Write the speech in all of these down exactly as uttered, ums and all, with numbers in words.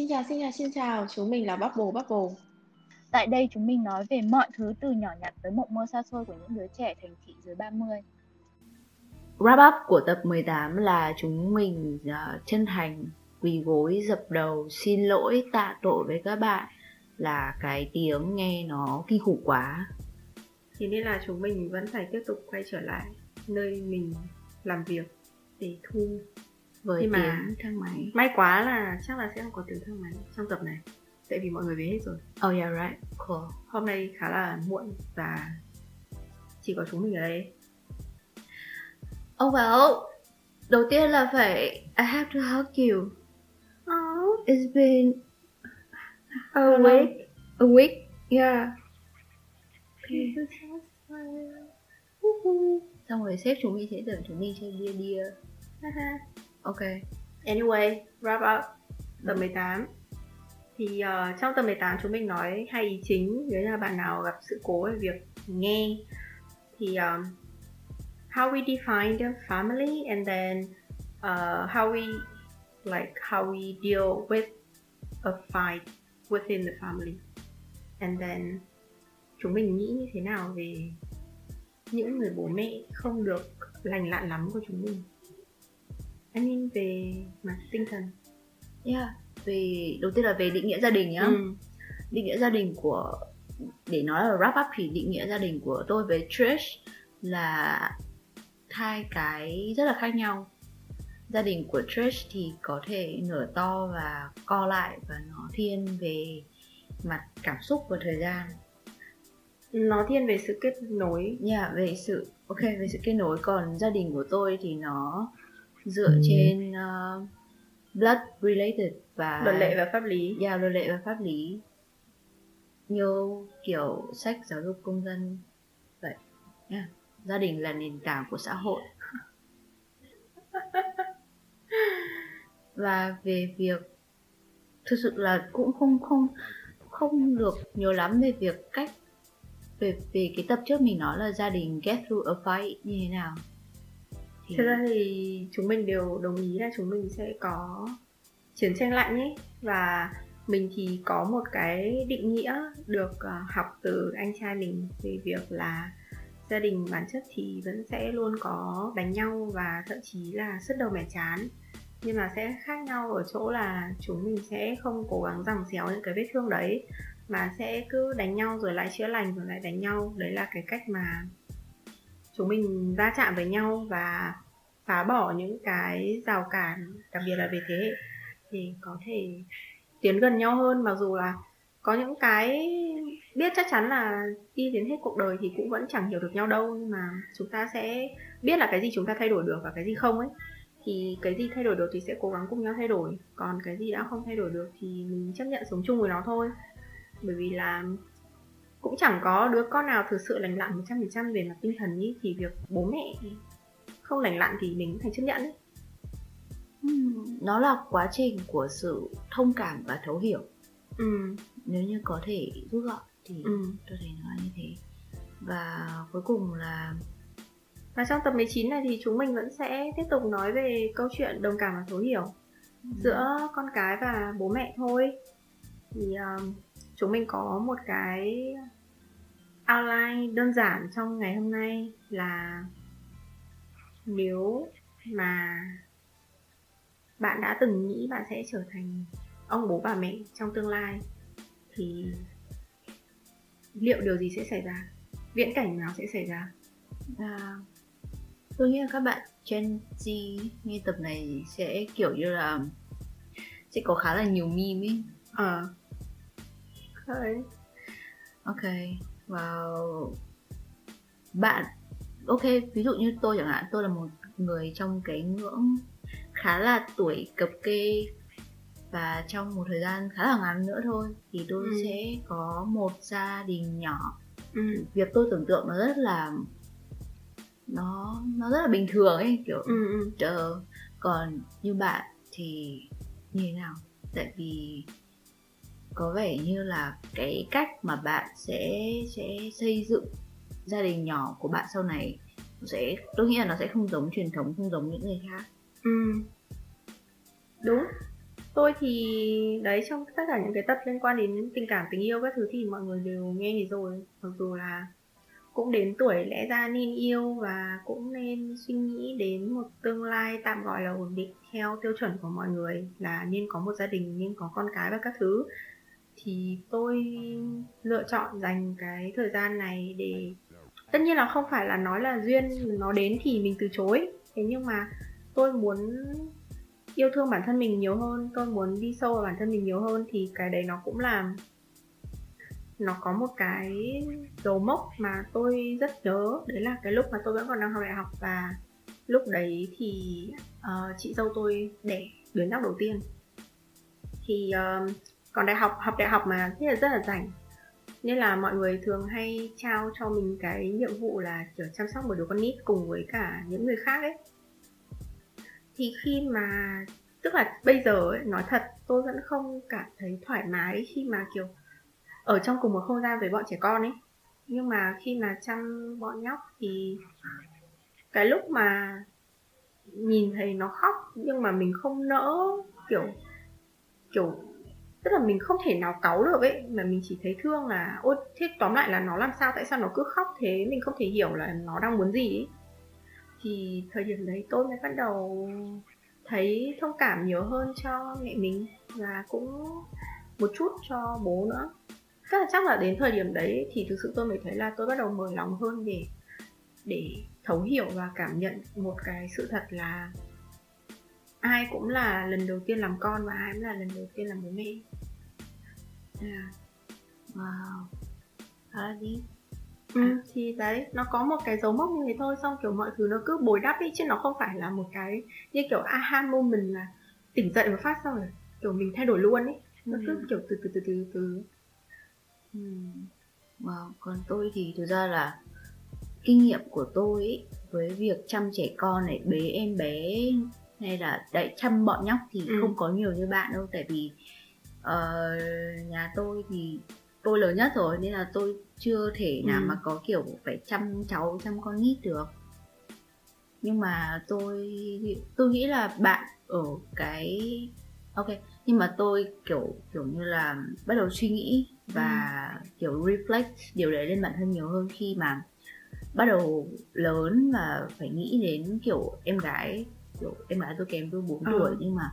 Xin chào, xin chào, xin chào. Chúng mình là Bobo, Bobo. Tại đây chúng mình nói về mọi thứ từ nhỏ nhặt tới mộng mơ xa xôi của những đứa trẻ thành thị dưới ba mươi. Wrap up của tập mười tám là chúng mình uh, chân thành quỳ gối dập đầu xin lỗi tạ tội với các bạn, là cái tiếng nghe nó kinh khủng quá. Thế nên là chúng mình vẫn phải tiếp tục quay trở lại nơi mình làm việc để thu với nhưng tiếng mà thang máy. May quá là chắc là sẽ không có tiếng thang máy trong tập này, tại vì mọi người về hết rồi. Oh yeah right, cool. Hôm nay khá là muộn và chỉ có chúng mình ở đây. Oh well, đầu tiên là phải I have to hug you. Oh, it's been a week, week. a week, yeah. Okay. Xong rồi sếp chúng mình sẽ tưởng chúng mình chơi bia bia. Ok. Anyway, wrap up tập mười tám. Thì uh, trong tập mười tám chúng mình nói hai ý chính, nếu là bạn nào gặp sự cố về việc nghe thì um, how we define the family and then uh, how we like how we deal with a fight within the family. And then chúng mình nghĩ như thế nào về những người bố mẹ không được lành lặn lắm của chúng mình. I mean về mặt tinh thần. Yeah, về đầu tiên là về định nghĩa gia đình nhá. Ừ. Định nghĩa gia đình của để nói là wrap up thì định nghĩa gia đình của tôi với Trish là hai cái rất là khác nhau. Gia đình của Trish thì có thể nở to và co lại và nó thiên về mặt cảm xúc và thời gian. Nó thiên về sự kết nối. Yeah, về sự ok về sự kết nối. Còn gia đình của tôi thì nó dựa ừ. trên uh, blood related và luật lệ và pháp lý. Yeah, luật lệ và pháp lý. Nhiều kiểu sách giáo dục công dân vậy. Yeah. Gia đình là nền tảng của xã hội. Và về việc thực sự là cũng không không không được nhiều lắm về việc cách về về cái tập trước mình nói là gia đình get through a fight như thế nào. Thật ra thì chúng mình đều đồng ý là chúng mình sẽ có chiến tranh lạnh ấy. Và mình thì có một cái định nghĩa được học từ anh trai mình về việc là gia đình bản chất thì vẫn sẽ luôn có đánh nhau và thậm chí là sứt đầu mẻ trán. Nhưng mà sẽ khác nhau ở chỗ là chúng mình sẽ không cố gắng giằng xéo những cái vết thương đấy, mà sẽ cứ đánh nhau rồi lại chữa lành rồi lại đánh nhau. Đấy là cái cách mà chúng mình va chạm với nhau và phá bỏ những cái rào cản, đặc biệt là về thế hệ, thì có thể tiến gần nhau hơn. Mặc dù là có những cái biết chắc chắn là đi đến hết cuộc đời thì cũng vẫn chẳng hiểu được nhau đâu, nhưng mà chúng ta sẽ biết là cái gì chúng ta thay đổi được và cái gì không ấy. Thì cái gì thay đổi được thì sẽ cố gắng cùng nhau thay đổi, còn cái gì đã không thay đổi được thì mình chấp nhận sống chung với nó thôi. Bởi vì là cũng chẳng có đứa con nào thực sự lành lặn một trăm phần trăm về mặt tinh thần ý. Thì việc bố mẹ không lành lặn thì mình cũng phải chấp nhận ấy. Nó là quá trình của sự thông cảm và thấu hiểu. ừ. Nếu như có thể rút gọn thì ừ. tôi thấy nó là như thế. Và cuối cùng là và trong tập mười chín này thì chúng mình vẫn sẽ tiếp tục nói về câu chuyện đồng cảm và thấu hiểu ừ. giữa con cái và bố mẹ thôi. Thì um, chúng mình có một cái outline đơn giản trong ngày hôm nay là nếu mà bạn đã từng nghĩ bạn sẽ trở thành ông bố bà mẹ trong tương lai thì liệu điều gì sẽ xảy ra? Viễn cảnh nào sẽ xảy ra? À, tôi nghĩ là các bạn Gen Z nghe tập này sẽ kiểu như là sẽ có khá là nhiều meme ấy. Ờ à. Ok, wow. Bạn, ok, ví dụ như tôi chẳng hạn, tôi là một người trong cái ngưỡng khá là tuổi cập kê. Và trong một thời gian khá là ngắn nữa thôi thì tôi ừ. sẽ có một gia đình nhỏ. ừ. Việc tôi tưởng tượng nó rất là Nó, nó rất là bình thường ấy, kiểu ừ. chờ. Còn như bạn thì như thế nào? Tại vì có vẻ như là cái cách mà bạn sẽ sẽ xây dựng gia đình nhỏ của bạn sau này sẽ, tôi nghĩ là nó sẽ không giống truyền thống, không giống những người khác. Ừ. Đúng. Tôi thì đấy, trong tất cả những cái tập liên quan đến tình cảm, tình yêu các thứ thì mọi người đều nghe thì rồi. Mặc dù là cũng đến tuổi lẽ ra nên yêu và cũng nên suy nghĩ đến một tương lai tạm gọi là ổn định theo tiêu chuẩn của mọi người, là nên có một gia đình, nên có con cái và các thứ. Thì tôi lựa chọn dành cái thời gian này để, tất nhiên là không phải là nói là duyên nó đến thì mình từ chối, thế nhưng mà tôi muốn yêu thương bản thân mình nhiều hơn, tôi muốn đi sâu vào bản thân mình nhiều hơn. Thì cái đấy nó cũng là, nó có một cái dấu mốc mà tôi rất nhớ. Đấy là cái lúc mà tôi vẫn còn đang học đại học, và lúc đấy thì uh, chị dâu tôi đẻ đứa nhóc đầu tiên. Thì uh, còn đại học, học đại học mà thế là rất là rảnh, nên là mọi người thường hay trao cho mình cái nhiệm vụ là kiểu chăm sóc một đứa con nít cùng với cả những người khác ấy. Thì khi mà, tức là bây giờ ấy, nói thật tôi vẫn không cảm thấy thoải mái khi mà kiểu ở trong cùng một không gian với bọn trẻ con ấy. Nhưng mà khi mà chăm bọn nhóc thì cái lúc mà nhìn thấy nó khóc nhưng mà mình không nỡ, kiểu kiểu tức là mình không thể nào cáu được ấy, mà mình chỉ thấy thương là ôi, thế tóm lại là nó làm sao, tại sao nó cứ khóc thế, mình không thể hiểu là nó đang muốn gì ấy. Thì thời điểm đấy tôi mới bắt đầu thấy thông cảm nhiều hơn cho mẹ mình, và cũng một chút cho bố nữa. Tức là chắc là đến thời điểm đấy thì thực sự tôi mới thấy là tôi bắt đầu mở lòng hơn để để thấu hiểu và cảm nhận một cái sự thật là ai cũng là lần đầu tiên làm con và ai cũng là lần đầu tiên làm bố mẹ. Yeah. Wow. Hả đi. Ừ, thì đấy, nó có một cái dấu mốc như thế thôi, xong kiểu mọi thứ nó cứ bồi đắp ý, chứ nó không phải là một cái như kiểu aha moment là tỉnh dậy và phát xong rồi kiểu mình thay đổi luôn ấy. Nó ừ. cứ kiểu từ từ từ từ từ. Ừ. Wow, còn tôi thì thực ra là kinh nghiệm của tôi ý, với việc chăm trẻ con này, bế em bé hay là đậy chăm bọn nhóc thì ừ. không có nhiều như bạn đâu, tại vì uh, nhà tôi thì tôi lớn nhất rồi nên là tôi chưa thể nào ừ. mà có kiểu phải chăm cháu, chăm con nít được. Nhưng mà tôi tôi nghĩ là bạn ở cái ok, nhưng mà tôi kiểu kiểu như là bắt đầu suy nghĩ và ừ. kiểu reflect điều đấy lên bản thân nhiều hơn khi mà bắt đầu lớn và phải nghĩ đến kiểu em gái, kiểu em gái tôi kém tôi bốn ừ. tuổi nhưng mà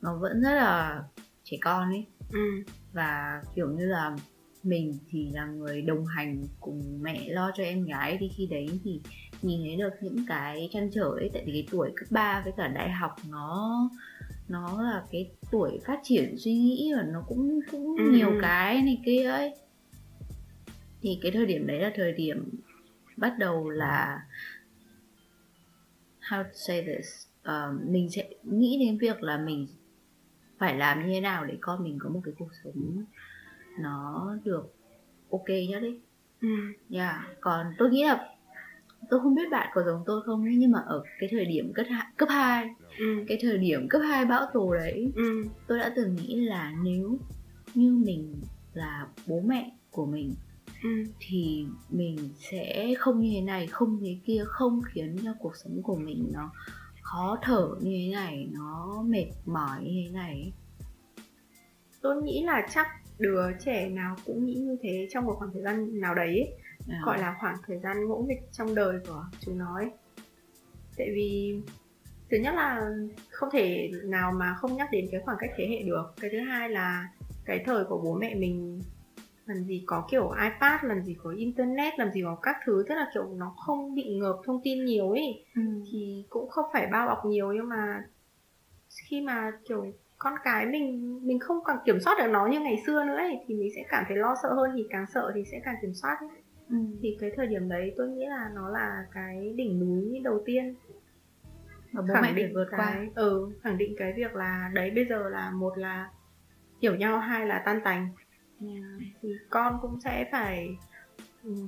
nó vẫn rất là trẻ con ấy. Ừ. Và kiểu như là mình thì là người đồng hành cùng mẹ lo cho em gái, thì khi đấy thì nhìn thấy được những cái trăn trở ấy, tại vì cái tuổi cấp ba với cả đại học nó nó là cái tuổi phát triển suy nghĩ và nó cũng cũng ừ. nhiều cái này kia ấy. Thì cái thời điểm đấy là thời điểm bắt đầu là how to say this, uh, mình sẽ nghĩ đến việc là mình phải làm như thế nào để con mình có một cái cuộc sống nó được ok nhất đấy. Ừ. Yeah. Còn tôi nghĩ là, tôi không biết bạn có giống tôi không ấy, nhưng mà ở cái thời điểm cấp hai, cấp hai ừ. cái thời điểm cấp hai bão tố đấy, ừ. tôi đã từng nghĩ là nếu như mình là bố mẹ của mình ừ. thì mình sẽ không như thế này, không như thế kia, không khiến cho cuộc sống của mình nó khó thở như thế này, nó mệt mỏi như thế này. Tôi nghĩ là chắc đứa trẻ nào cũng nghĩ như thế trong một khoảng thời gian nào đấy, à. gọi là khoảng thời gian ngỗ nghịch trong đời của chúng nó ấy. Tại vì thứ nhất là không thể nào mà không nhắc đến cái khoảng cách thế hệ được. Cái thứ hai là cái thời của bố mẹ mình làm gì có kiểu iPad, làm gì có internet, làm gì có các thứ, tức là kiểu nó không bị ngợp thông tin nhiều ấy. Ừ. Thì cũng không phải bao bọc nhiều, nhưng mà khi mà kiểu con cái mình mình không còn kiểm soát được nó như ngày xưa nữa ấy, thì mình sẽ cảm thấy lo sợ hơn, thì càng sợ thì sẽ càng kiểm soát ấy. Ừ. Thì cái thời điểm đấy tôi nghĩ là nó là cái đỉnh núi đầu tiên mà bố mẹ phải vượt qua. Ừ, khẳng định cái việc là đấy, bây giờ là một là hiểu nhau, hai là tan tành. Yeah. Thì con cũng sẽ phải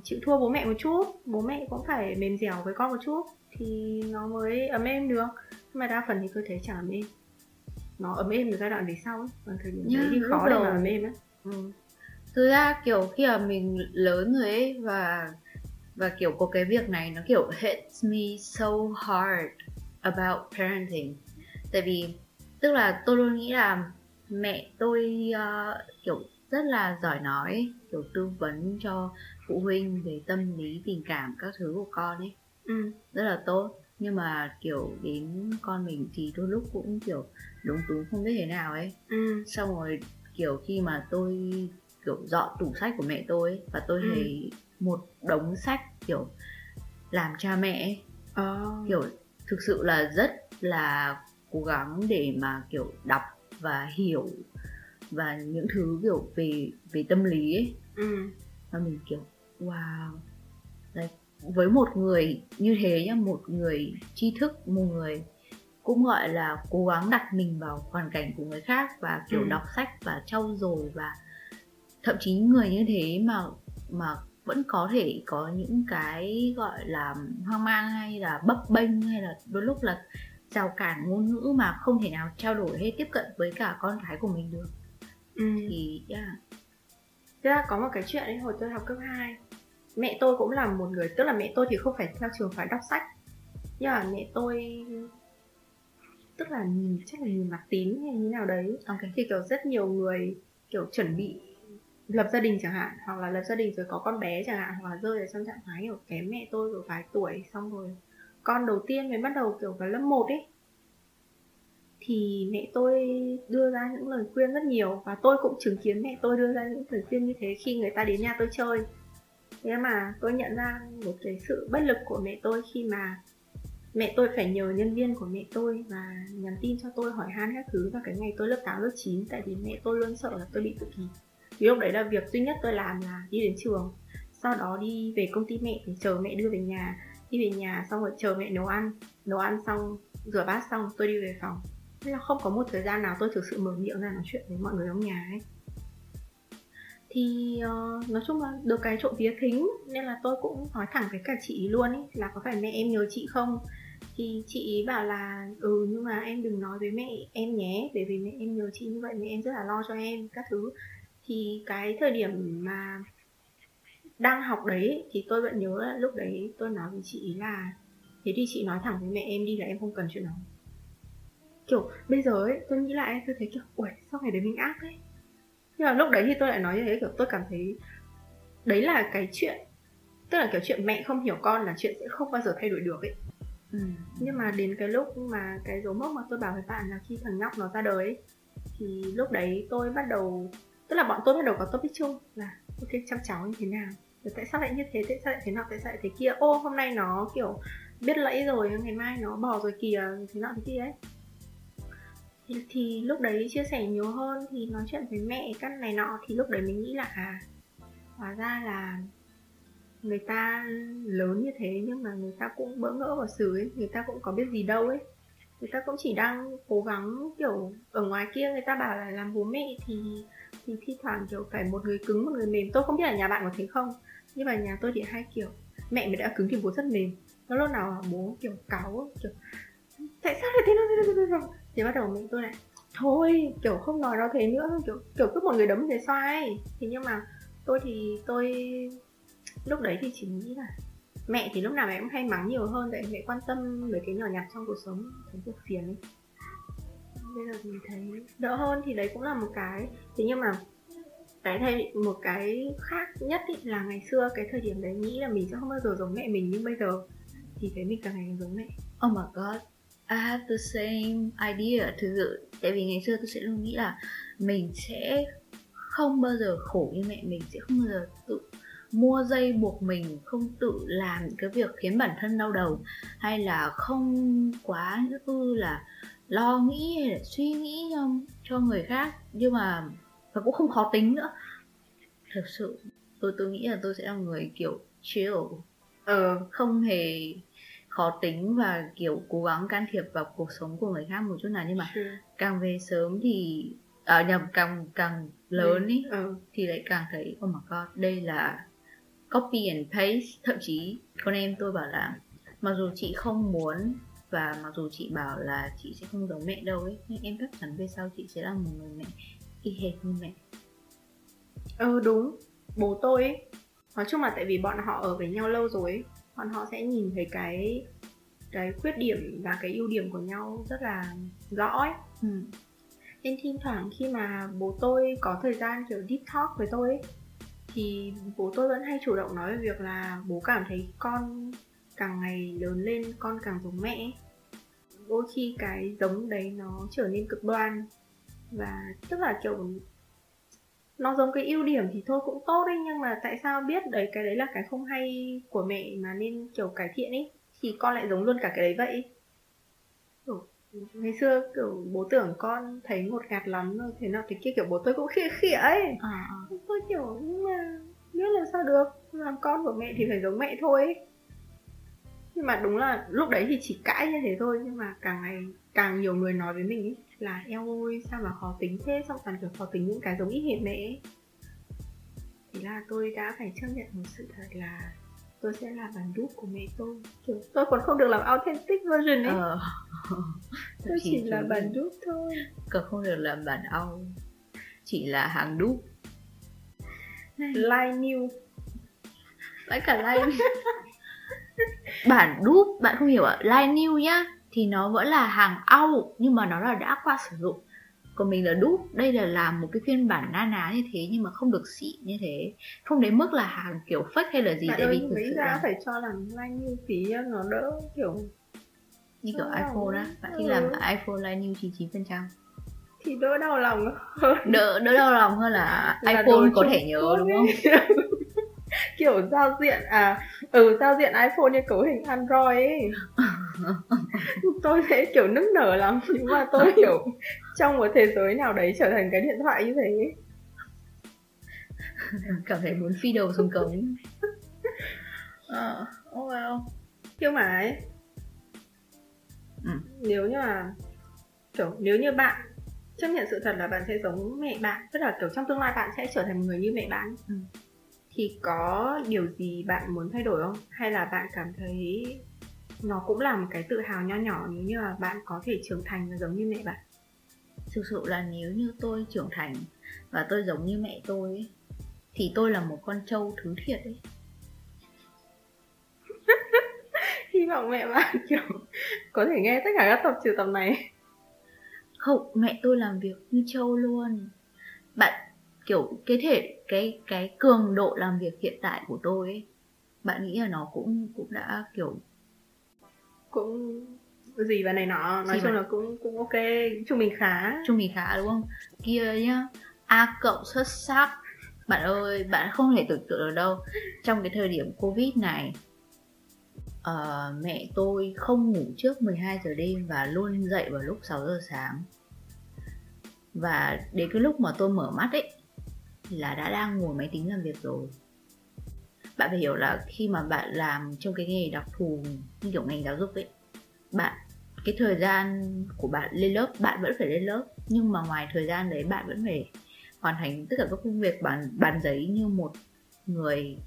chịu thua bố mẹ một chút, bố mẹ cũng phải mềm dẻo với con một chút thì nó mới ấm êm được. Nhưng mà đa phần thì tôi thấy chả ấm êm, nó ấm êm ở giai đoạn về sau ấy, còn thời điểm yeah, đấy thì khó để mà ấm êm ấy. Ừ. Thực ra kiểu khi mà mình lớn rồi ấy, và và kiểu có cái việc này nó kiểu hits me so hard about parenting, tại vì tức là tôi luôn nghĩ là mẹ tôi uh, kiểu rất là giỏi nói, kiểu tư vấn cho phụ huynh về tâm lý, tình cảm, các thứ của con ấy, ừ. rất là tốt. Nhưng mà kiểu đến con mình thì đôi lúc cũng kiểu lúng túng không biết thế nào ấy, ừ. Xong rồi kiểu khi mà tôi kiểu dọn tủ sách của mẹ tôi ấy, và tôi ừ. thấy một đống sách kiểu làm cha mẹ ấy. Oh. Kiểu thực sự là rất là cố gắng để mà kiểu đọc và hiểu và những thứ kiểu về về tâm lý ấy, ừ. và mình kiểu wow, đấy, với một người như thế nhá, một người tri thức, một người cũng gọi là cố gắng đặt mình vào hoàn cảnh của người khác và kiểu ừ. đọc sách và trau dồi, và thậm chí người như thế mà mà vẫn có thể có những cái gọi là hoang mang hay là bấp bênh hay là đôi lúc là rào cản ngôn ngữ mà không thể nào trao đổi hay tiếp cận với cả con cái của mình được. Ừ. Thì yeah. Tức là có một cái chuyện ấy, hồi tôi học cấp hai, mẹ tôi cũng là một người, tức là mẹ tôi thì không phải theo trường phái đọc sách, nhưng mà mẹ tôi tức là nhìn, chắc là nhìn mặt tím hay như nào đấy, okay. Thì kiểu rất nhiều người kiểu chuẩn bị lập gia đình chẳng hạn, hoặc là lập gia đình rồi có con bé chẳng hạn, hoặc là rơi vào trong trạng thái kiểu kém mẹ tôi rồi vài tuổi, xong rồi con đầu tiên mới bắt đầu kiểu vào lớp một ấy, thì mẹ tôi đưa ra những lời khuyên rất nhiều, và tôi cũng chứng kiến mẹ tôi đưa ra những lời khuyên như thế khi người ta đến nhà tôi chơi. Thế mà tôi nhận ra một cái sự bất lực của mẹ tôi khi mà mẹ tôi phải nhờ nhân viên của mẹ tôi và nhắn tin cho tôi hỏi han các thứ vào cái ngày tôi lớp tám, lớp chín, tại vì mẹ tôi luôn sợ là tôi bị tự kỷ. Thì lúc đấy là việc duy nhất tôi làm là đi đến trường, sau đó đi về công ty mẹ để chờ mẹ đưa về nhà, đi về nhà xong rồi chờ mẹ nấu ăn, nấu ăn xong rửa bát xong tôi đi về phòng. Thế là không có một thời gian nào tôi thực sự mở miệng ra nói chuyện với mọi người trong nhà ấy. Thì uh, nói chung là được cái trộm vía thính, nên là tôi cũng nói thẳng với cả chị luôn ấy, là có phải mẹ em nhớ chị không? Thì chị bảo là ừ, nhưng mà em đừng nói với mẹ em nhé, bởi vì mẹ em nhớ chị như vậy, mẹ em rất là lo cho em các thứ. Thì cái thời điểm mà đang học đấy thì tôi vẫn nhớ là lúc đấy tôi nói với chị là thế thì chị nói thẳng với mẹ em đi, là em không cần chuyện đó. Kiểu bây giờ ấy, tôi nghĩ lại tôi thấy kiểu ủa sao ngày đấy mình ác ấy. Nhưng mà lúc đấy thì tôi lại nói như thế, kiểu tôi cảm thấy đấy là cái chuyện, tức là kiểu chuyện mẹ không hiểu con là chuyện sẽ không bao giờ thay đổi được ấy, ừ. Nhưng mà đến cái lúc mà cái dấu mốc mà tôi bảo với bạn là khi thằng nhóc nó ra đời ấy, thì lúc đấy tôi bắt đầu, tức là bọn tôi bắt đầu có topic chung là ok chăm cháu như thế nào, rồi tại sao lại như thế, tại sao lại thế nọ, tại sao lại thế kia, ô hôm nay nó kiểu biết lẫy rồi, ngày mai nó bỏ rồi kìa, thế nọ thế kia ấy. Thì, thì lúc đấy chia sẻ nhiều hơn, thì nói chuyện với mẹ các này nọ, thì lúc đấy mình nghĩ là à, hóa ra là người ta lớn như thế nhưng mà người ta cũng bỡ ngỡ vào xứ ấy, người ta cũng có biết gì đâu ấy, người ta cũng chỉ đang cố gắng kiểu ở ngoài kia người ta bảo là làm bố mẹ thì thì thi thoảng kiểu phải một người cứng một người mềm. Tôi không biết là nhà bạn có thế không, nhưng mà nhà tôi thì hai kiểu, mẹ mà đã cứng thì bố rất mềm, nó lúc nào bố kiểu cáu kiểu tại sao lại thế nữa, thì bắt đầu mẹ tôi lại thôi kiểu không nói nó thế nữa, kiểu kiểu cứ một người đấm thế xoay. Thế nhưng mà tôi thì tôi lúc đấy thì chỉ nghĩ là mẹ thì lúc nào mẹ cũng hay mắng nhiều hơn, tại mẹ quan tâm mấy cái nhỏ nhặt trong cuộc sống, thấy cuộc phiền ấy. Bây giờ thì thấy đỡ hơn, thì đấy cũng là một cái. Thế nhưng mà cái thay một cái khác nhất ý, là ngày xưa cái thời điểm đấy nghĩ là mình sẽ không bao giờ giống mẹ mình, nhưng bây giờ thì thấy mình càng ngày càng giống mẹ. Oh my god, I have the same idea. Thực sự, tại vì ngày xưa tôi sẽ luôn nghĩ là mình sẽ không bao giờ khổ như mẹ mình, sẽ không bao giờ tự mua dây buộc mình, không tự làm cái việc khiến bản thân đau đầu, hay là không quá như là lo nghĩ hay là suy nghĩ cho, cho người khác. Nhưng mà và cũng không khó tính nữa. Thực sự tôi tôi nghĩ là tôi sẽ là người kiểu chill, ờ, không hề khó tính và kiểu cố gắng can thiệp vào cuộc sống của người khác một chút nào. Nhưng mà ừ. càng về sớm thì à, nhầm càng càng lớn ý, ừ. Ừ. thì lại càng thấy oh my god, đây là copy and paste. Thậm chí con em tôi bảo là mặc dù chị không muốn và mặc dù chị bảo là chị sẽ không giống mẹ đâu ấy, nhưng em chắc chắn về sau chị sẽ là một người mẹ y hệt như mẹ. Ừ đúng, bố tôi ấy, nói chung là tại vì bọn họ ở với nhau lâu rồi ấy, bọn họ sẽ nhìn thấy cái cái khuyết điểm và cái ưu điểm của nhau rất là rõ ấy, ừ. Nên thỉnh thoảng khi mà bố tôi có thời gian kiểu deep talk với tôi ấy, thì bố tôi vẫn hay chủ động nói về việc là bố cảm thấy con càng ngày lớn lên con càng giống mẹ ấy. Đôi khi cái giống đấy nó trở nên cực đoan, và tức là kiểu nó giống cái ưu điểm thì thôi cũng tốt ấy, nhưng mà tại sao biết đấy cái đấy là cái không hay của mẹ mà nên kiểu cải thiện ấy, thì con lại giống luôn cả cái đấy vậy. Ừ. Ngày xưa kiểu bố tưởng con thấy ngột ngạt lắm rồi thế nào thế kia, kiểu bố tôi cũng khịa khịa ấy. À. Tôi kiểu nhưng mà biết làm sao được, làm con của mẹ thì phải giống mẹ thôi ấy. Nhưng mà đúng là lúc đấy thì chỉ cãi như thế thôi, nhưng mà càng ngày càng nhiều người nói với mình ấy là eo ơi sao mà khó tính thế, xong toàn kiểu khó tính những cái giống ít hệt mẹ ấy. Thế là tôi đã phải chấp nhận một sự thật là tôi sẽ là bản đúc của mẹ tôi, kiểu tôi còn không được làm authentic version ấy. Ờ. Tôi chỉ, chỉ là bản đúc thôi, còn không được làm bản au, chỉ là hàng đúc. Line new, lại cả line bản đúc, bạn không hiểu ạ. Line new nhá, thì nó vẫn là hàng au nhưng mà nó là đã qua sử dụng. Còn mình là đúc, đây là làm một cái phiên bản na ná như thế nhưng mà không được xịn như thế, không đến mức là hàng kiểu fake hay là gì. Tại vì thực sự là phải cho làm line new tí nó đỡ kiểu như kiểu iPhone á, bạn khi làm iPhone line new chín mươi chín phần trăm thì đỡ đau lòng hơn, đỡ đỡ đau lòng hơn là iPhone có thể nhớ đúng không? Kiểu giao diện à ừ giao diện iPhone như cấu hình Android ấy. Tôi sẽ kiểu nức nở lắm, nhưng mà tôi kiểu trong một thế giới nào đấy trở thành cái điện thoại như thế ấy. Cảm thấy muốn phi đầu xuống cống. Ờ ô wow. Nhưng mà ấy ừ. Nếu như mà kiểu nếu như bạn chấp nhận sự thật là bạn sẽ giống mẹ bạn, tức là kiểu trong tương lai bạn sẽ trở thành một người như mẹ bạn, ừ. thì có điều gì bạn muốn thay đổi không? Hay là bạn cảm thấy nó cũng là một cái tự hào nho nhỏ nếu như là bạn có thể trưởng thành và giống như mẹ bạn? Thực sự là nếu như tôi trưởng thành và tôi giống như mẹ tôi ấy, thì tôi là một con trâu thứ thiệt ấy. Hy vọng mẹ bạn kiểu có thể nghe tất cả các tập trừ tập này. Không, mẹ tôi làm việc như trâu luôn. Bạn kiểu cái thể cái cái cường độ làm việc hiện tại của tôi ấy, bạn nghĩ là nó cũng cũng đã kiểu cũng gì và này nọ, nói chung là cũng cũng ok, chúng mình khá chúng mình khá đúng không? Kia nhá, A cộng xuất sắc, bạn ơi, bạn không thể tưởng tượng được đâu. Trong cái thời điểm Covid này, uh, mẹ tôi không ngủ trước mười hai giờ đêm và luôn dậy vào lúc sáu giờ sáng, và đến cái lúc mà tôi mở mắt ấy là đã đang ngồi máy tính làm việc rồi. Bạn phải hiểu là khi mà bạn làm trong cái nghề đặc thù như kiểu ngành giáo dục ấy, bạn cái thời gian của bạn lên lớp, bạn vẫn phải lên lớp, nhưng mà ngoài thời gian đấy bạn vẫn phải hoàn thành tất cả các công việc bàn bàn giấy như một người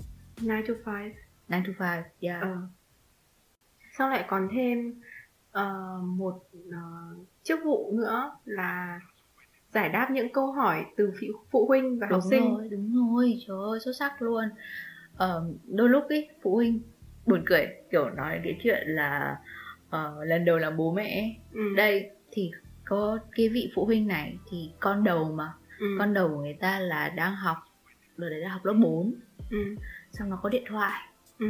nine to five nine to five. Yeah. Ờ. Sau lại còn thêm uh, một uh, chức vụ nữa là giải đáp những câu hỏi từ phụ huynh và đúng học sinh. Rồi, đúng rồi, trời ơi, xuất sắc luôn. Ờ, đôi lúc ấy, phụ huynh buồn cười, kiểu nói cái chuyện là uh, lần đầu làm bố mẹ. Ừ. Đây, thì có cái vị phụ huynh này thì con đầu mà. Ừ. Con đầu của người ta là đang học, rồi đấy là học lớp bốn. Ừ. Xong nó có điện thoại. Ừ.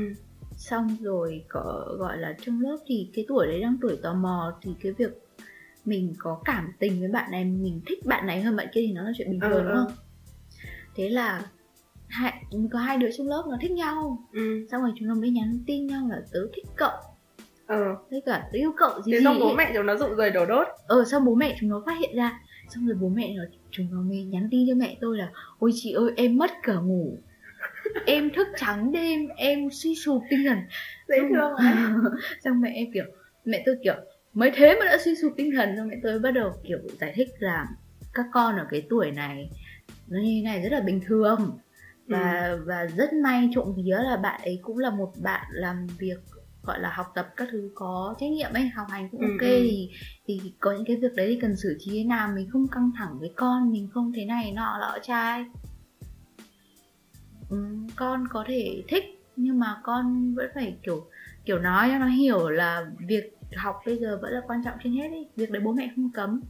Xong rồi có gọi là trong lớp thì cái tuổi đấy đang tuổi tò mò, thì cái việc mình có cảm tình với bạn này, mình thích bạn này hơn bạn kia thì nó là chuyện bình thường, ừ, đúng không? Ừ. Thế là hai, có hai đứa trong lớp nó thích nhau, ừ. xong rồi chúng nó mới nhắn tin nhau là tớ thích cậu, ừ. thế cả tớ yêu cậu gì thế gì. Xong bố mẹ chúng nó rụng rời đổ đốt. Ờ, xong bố mẹ chúng nó phát hiện ra, xong rồi bố mẹ nó, chúng nó mới nhắn tin cho mẹ tôi là ôi chị ơi em mất cả ngủ, em thức trắng đêm, em suy sụp tinh thần. Dễ thương á. Xong mẹ em kiểu, mẹ tôi kiểu mới thế mà đã suy sụp tinh thần rồi. Mẹ tôi bắt đầu kiểu giải thích là các con ở cái tuổi này nó như thế này rất là bình thường, và ừ. và rất may trộm vía là bạn ấy cũng là một bạn làm việc gọi là học tập các thứ có trách nhiệm ấy, học hành cũng ok, ừ. thì thì có những cái việc đấy thì cần xử trí thế nào, mình không căng thẳng với con, mình không thế này nọ lọ trai, ừ, con có thể thích nhưng mà con vẫn phải kiểu kiểu nói cho nó hiểu là việc học bây giờ vẫn là quan trọng trên hết ý. Việc đấy bố mẹ không cấm,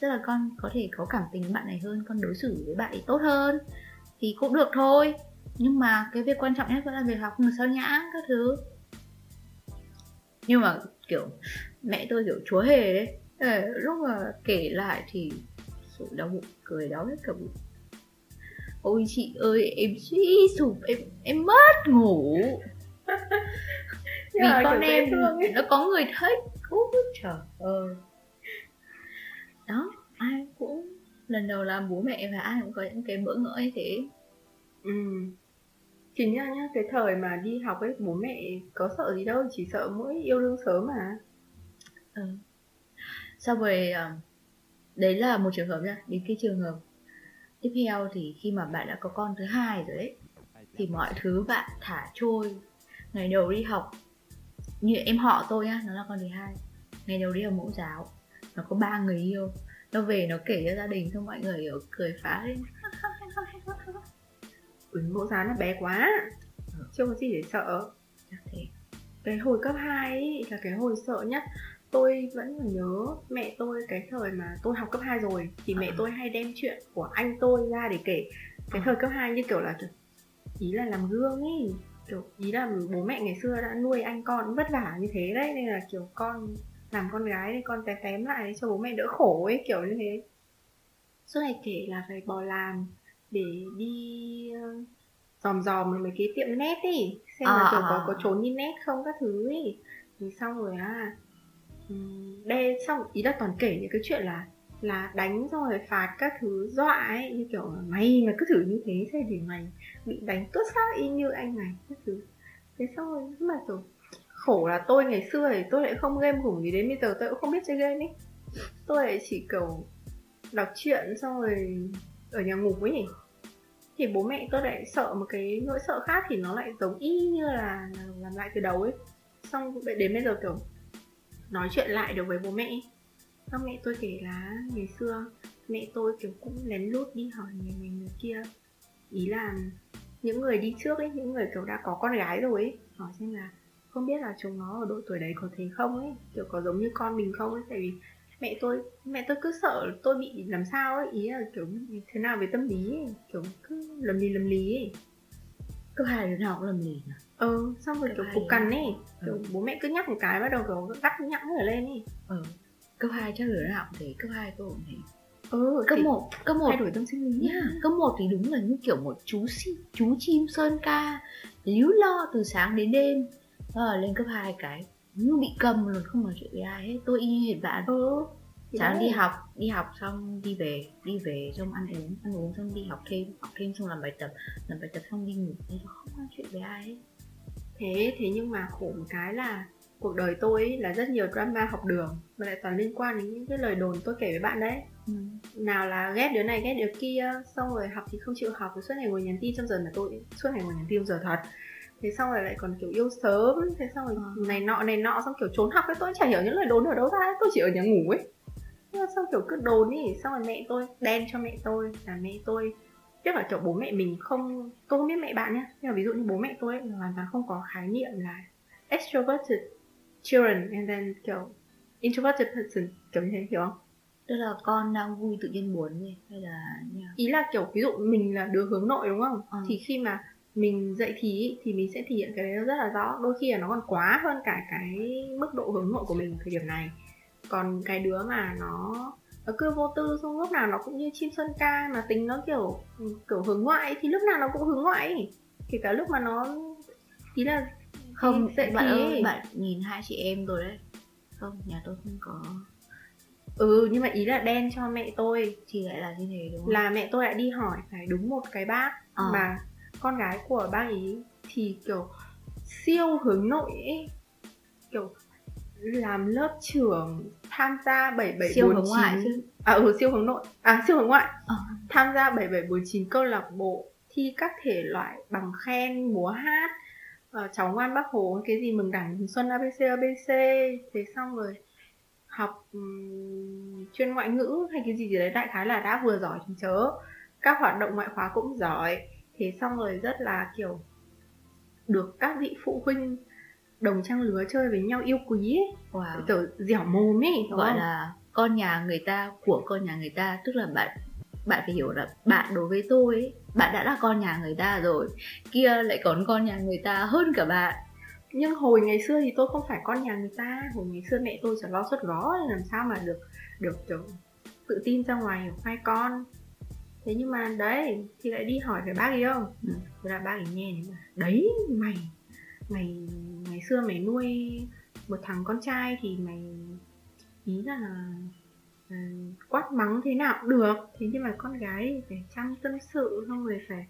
tức là con có thể có cảm tình với bạn này hơn, con đối xử với bạn ấy tốt hơn thì cũng được thôi. Nhưng mà cái việc quan trọng nhất vẫn là việc học, không được sao nhãng các thứ. Nhưng mà kiểu mẹ tôi kiểu chúa hề đấy, lúc mà kể lại thì sụp đau bụng, cười đau hết cả bụng. Ôi chị ơi, em suy sụp, em em mất ngủ. Vì dạ, con em nó có người thích. Ôi trời ơi. Đó, ai cũng lần đầu làm bố mẹ và ai cũng có những cái bỡ ngỡ như thế. Ừ. Chính ra nhá, cái thời mà đi học ấy, bố mẹ có sợ gì đâu, chỉ sợ mỗi yêu đương sớm mà. Ừ. Xong rồi, đấy là một trường hợp nha. Đến cái trường hợp tiếp theo thì khi mà bạn đã có con thứ hai rồi đấy, thì mọi thứ bạn thả trôi. Ngày đầu đi học, như em họ tôi á, nó là con thứ hai, ngày đầu đi học mẫu giáo, nó có ba người yêu, nó về nó kể cho gia đình, xong mọi người kiểu cười phá lên. Ừ, mẫu giáo nó bé quá, chưa có gì để sợ. Cái hồi cấp hai ấy là cái hồi sợ nhất. Tôi vẫn còn nhớ mẹ tôi cái thời mà tôi học cấp hai rồi thì mẹ à. tôi hay đem chuyện của anh tôi ra để kể. Cái à. thời cấp hai như kiểu là ý là làm gương ấy, kiểu ý là bố mẹ ngày xưa đã nuôi anh con vất vả như thế đấy, nên là kiểu con làm con gái nên con tém tém lại cho bố mẹ đỡ khổ ấy, kiểu như thế. Suốt ngày kể là phải bỏ làm để đi dòm dòm mấy cái tiệm nét ấy, xem à, là kiểu à. có, có trốn đi nét không các thứ ấy. Thì xong rồi à đe, xong ý là toàn kể những cái chuyện là là đánh rồi phạt các thứ, dọa ấy, như kiểu mày mà cứ thử như thế sẽ để mày bị đánh tuốt xác y như anh này các thứ. Thế xong rồi mà kiểu khổ là tôi ngày xưa thì tôi lại không game khủng gì, đến bây giờ tôi cũng không biết chơi game ấy, tôi lại chỉ kiểu đọc truyện xong rồi ở nhà ngủ ấy. Thì bố mẹ tôi lại sợ một cái nỗi sợ khác, thì nó lại giống y như là làm lại từ đầu ấy. Xong đến bây giờ kiểu nói chuyện lại được với bố mẹ. Xong mẹ tôi kể là ngày xưa mẹ tôi kiểu cũng lén lút đi hỏi người này người kia, ý là những người đi trước ấy, những người kiểu đã có con gái rồi ấy, hỏi xem là không biết là chúng nó ở độ tuổi đấy có thế không ấy, kiểu có giống như con mình không ấy. Tại vì mẹ tôi mẹ tôi cứ sợ tôi bị làm sao ấy, ý là kiểu thế nào về tâm lý ấy, kiểu cứ lầm lì lầm lì ấy. Cơ hài đứa nào cũng lầm lì. Ừ, xong rồi cấp kiểu cục cằn ấy, kiểu ừ. bố mẹ cứ nhắc một cái bắt đầu kiểu gắt nhẵng ở lên ấy. Ừ. Cấp hai chắc đứa nào cũng thế, cấp hai tôi cũng thế. Ừ, cấp một, cấp một thay đổi tâm sinh lý nhá. Cấp một thì đúng là như kiểu một chú si, chú chim sơn ca, líu lo từ sáng đến đêm. Rồi lên cấp hai cái như bị cầm luôn, không nói chuyện với ai hết. Tôi y như hệt bạn. Ừ. Sáng đi học, đi học xong đi về, đi về xong ăn uống, ăn uống xong đi học thêm, học thêm xong làm bài tập, làm bài tập xong đi ngủ, nên không nói chuyện với ai hết. Thế thế nhưng mà khổ một cái là cuộc đời tôi ấy là rất nhiều drama học đường, mà lại toàn liên quan đến những cái lời đồn tôi kể với bạn đấy. Ừ. Nào là ghét đứa này ghét đứa kia, xong rồi học thì không chịu học, suốt ngày ngồi nhắn tin trong giờ, mà tôi suốt ngày ngồi nhắn tin trong giờ thật. Thế xong rồi lại còn kiểu yêu sớm, thế xong rồi ừ. này nọ này nọ, xong kiểu trốn học ấy, tôi chả hiểu những lời đồn ở đâu ra, tôi chỉ ở nhà ngủ ấy. Xong kiểu cứ đồn ấy, xong rồi mẹ tôi đen cho mẹ tôi là mẹ tôi, tức là kiểu bố mẹ mình không, tôi không biết mẹ bạn nhá, nhưng mà ví dụ như bố mẹ tôi ấy hoàn toàn không có khái niệm là extroverted children and then kiểu introverted person, kiểu như thế, hiểu không? Tức là con đang vui tự nhiên buồn gì hay là ý là kiểu ví dụ mình là đứa hướng nội đúng không? Ừ. Thì khi mà mình dạy thì thì mình sẽ thể hiện cái đấy rất là rõ, đôi khi là nó còn quá hơn cả cái mức độ hướng nội của mình thời điểm này. Còn cái đứa mà nó nó cứ vô tư, xong lúc nào nó cũng như chim sơn ca, mà tính nó kiểu kiểu hướng ngoại thì lúc nào nó cũng hướng ngoại, kể cả lúc mà nó ý là không dạy bạn thì... ơi, bạn nhìn hai chị em rồi đấy, không nhà tôi không có. Ừ, nhưng mà ý là đen cho mẹ tôi thì lại là như thế đúng không? Là mẹ tôi lại đi hỏi phải đúng một cái bác à. mà con gái của bác ý thì kiểu siêu hướng nội ấy, kiểu làm lớp trưởng, tham gia bảy bảy bốn chín siêu hướng ngoại chứ. À ừ, siêu hướng nội. À siêu hướng ngoại à. Tham gia bảy bảy bốn chín câu lạc bộ, thi các thể loại bằng khen, múa hát, à, cháu ngoan Bác Hồ, cái gì mừng Đảng mừng Xuân a bê xê a bê xê. Thế xong rồi học um, chuyên ngoại ngữ hay cái gì gì đấy, đại khái là đã vừa giỏi thì chớ, các hoạt động ngoại khóa cũng giỏi. Thế xong rồi rất là kiểu được các vị phụ huynh đồng trang lứa chơi với nhau yêu quý ấy. Wow. Kiểu dẻo mồm ấy, gọi là con nhà người ta của con nhà người ta, tức là bạn bạn phải hiểu là bạn đối với tôi ấy, bạn đã là con nhà người ta rồi, kia lại còn con nhà người ta hơn cả bạn. Nhưng hồi ngày xưa thì tôi không phải con nhà người ta, hồi ngày xưa mẹ tôi chả lo xuất vó, làm sao mà được được, được tự tin ra ngoài khoai con. Thế nhưng mà đấy, thì lại đi hỏi về bác ấy không? Ừ. Thế là bác ấy nghe này mà, đấy mày, mày ngày xưa mày nuôi một thằng con trai thì mày ý là, là uh, quát mắng thế nào cũng được. Thế nhưng mà con gái phải chăm tâm sự, xong rồi phải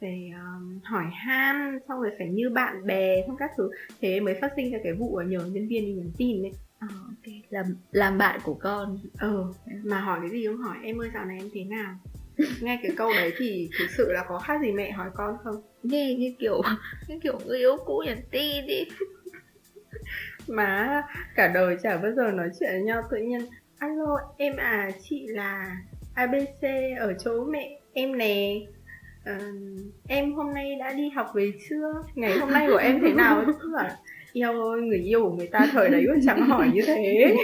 phải uh, hỏi han, xong rồi phải như bạn bè, xong các thứ. Thế mới phát sinh ra cái vụ nhờ nhân viên đi nhắn tin đấy. À, ok, làm, làm bạn của con. Ờ, mà hỏi cái gì không hỏi, em ơi dạo này em thế nào? Nghe cái câu đấy thì thực sự là có khác gì mẹ hỏi con không? Nghe như kiểu, như kiểu người yêu cũ nhắn tin đi. Má, cả đời chả bao giờ nói chuyện với nhau, tự nhiên alo em à, chị là a bê xê ở chỗ mẹ em nè, ờ, em hôm nay đã đi học về chưa, ngày hôm nay của em thế nào? Tức là yêu ơi, người yêu của người ta thời đấy cũng chẳng hỏi như thế.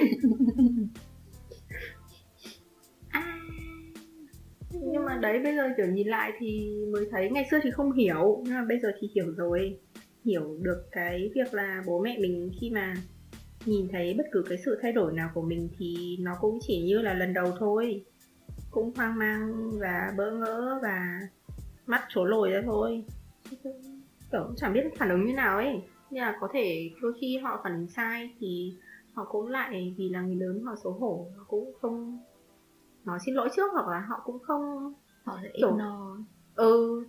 Nhưng mà đấy, bây giờ kiểu nhìn lại thì mới thấy, ngày xưa thì không hiểu, nhưng mà bây giờ thì hiểu rồi. Hiểu được cái việc là bố mẹ mình khi mà nhìn thấy bất cứ cái sự thay đổi nào của mình thì nó cũng chỉ như là lần đầu thôi, cũng hoang mang và bỡ ngỡ và mắt trố lồi ra thôi, kiểu cũng chẳng biết phản ứng như nào ấy. Nhưng mà có thể đôi khi họ phản ứng sai thì họ cũng lại vì là người lớn họ xấu hổ, họ cũng không nói xin lỗi trước, hoặc là họ cũng không, họ sẽ kiểu... ignore. Ừ,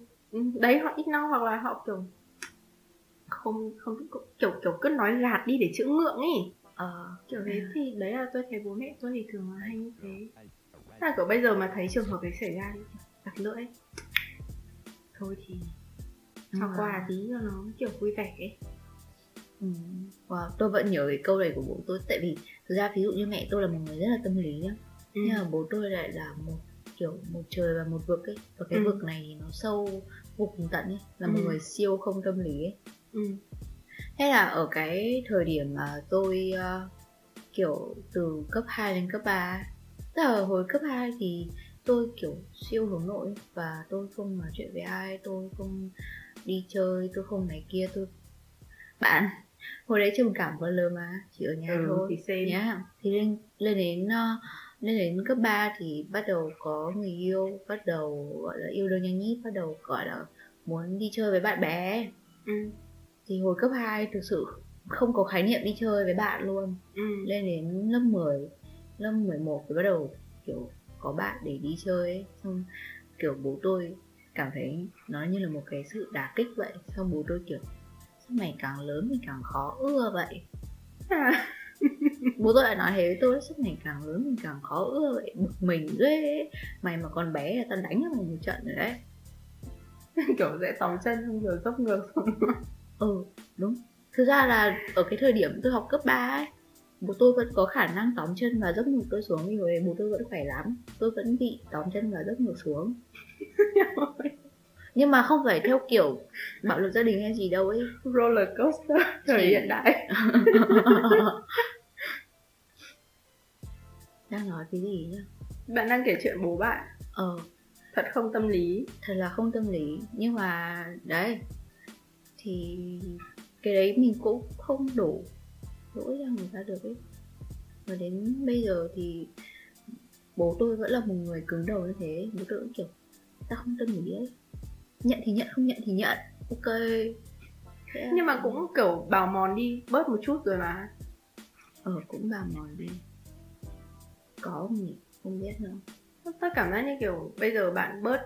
đấy, họ ignore hoặc là họ kiểu không không kiểu kiểu cứ nói gạt đi để chữ ngượng ấy. Ờ, kiểu thế à. Thì đấy là tôi thấy bố mẹ tôi thì thường là hay như thế. Là kiểu bây giờ mà thấy trường hợp đấy xảy ra thì tặc lưỡi ấy. Thôi thì cho à. qua tí cho nó kiểu vui vẻ ấy. Ừ. Wow, tôi vẫn nhớ cái câu này của bố tôi, tại vì thực ra ví dụ như mẹ tôi là một người rất là tâm lý nhá. Ừ. Nhưng mà bố tôi lại là một kiểu một trời và một vực ấy, và cái ừ. vực này thì nó sâu vô cùng tận ấy, là ừ. một người siêu không tâm lý ấy. Ừ. Thế là ở cái thời điểm mà tôi uh, kiểu từ cấp hai đến cấp ba, tức là hồi cấp hai thì tôi kiểu siêu hướng nội, và tôi không nói chuyện với ai, tôi không đi chơi, tôi không này kia, tôi bạn hồi đấy trầm cảm quá lớn mà chỉ ở nhà ừ, thôi thì, yeah. thì lên lên đến uh, lên đến cấp ba thì bắt đầu có người yêu, bắt đầu gọi là yêu đương nhanh nhít, bắt đầu gọi là muốn đi chơi với bạn bè. Ừ. Thì hồi cấp hai thực sự không có khái niệm đi chơi với bạn luôn. Ừ. Lên đến lớp mười, lớp mười một thì bắt đầu kiểu có bạn để đi chơi ấy. Xong kiểu bố tôi cảm thấy nó như là một cái sự đả kích vậy. Xong bố tôi kiểu sao mày càng lớn mày càng khó ưa vậy à. Bố tôi lại nói thế với tôi, sao mày càng lớn mày càng khó ưa vậy, bực mình ghê, mày mà còn bé là tao đánh cho mày một trận rồi đấy. Kiểu dễ tóm chân xong rồi dốc ngược xong rồi. Ừ, đúng. Thực ra là ở cái thời điểm tôi học cấp ba ấy, bố tôi vẫn có khả năng tóm chân và dốc ngược tôi xuống, vì hồi đấy bố tôi vẫn khỏe lắm. Tôi vẫn bị tóm chân và dốc ngược xuống. Nhưng mà không phải theo kiểu bạo lực gia đình hay gì đâu ấy. Roller coaster thời hiện đại. Đang nói cái gì nhá? Bạn đang kể chuyện bố bạn. Ờ, thật không tâm lý, thật là không tâm lý. Nhưng mà đấy, thì cái đấy mình cũng không đổ lỗi ra người ta được ấy. Và đến bây giờ thì bố tôi vẫn là một người cứng đầu như thế. Bố tôi cũng kiểu ta không tâm lý ấy, nhận thì nhận, không nhận thì nhận, ok. Thế nhưng mà cũng kiểu bào mòn đi bớt một chút rồi mà. Ờ, cũng bào mòn đi. Có không nhỉ? Không biết nữa. Tôi cảm giác như kiểu bây giờ bạn bớt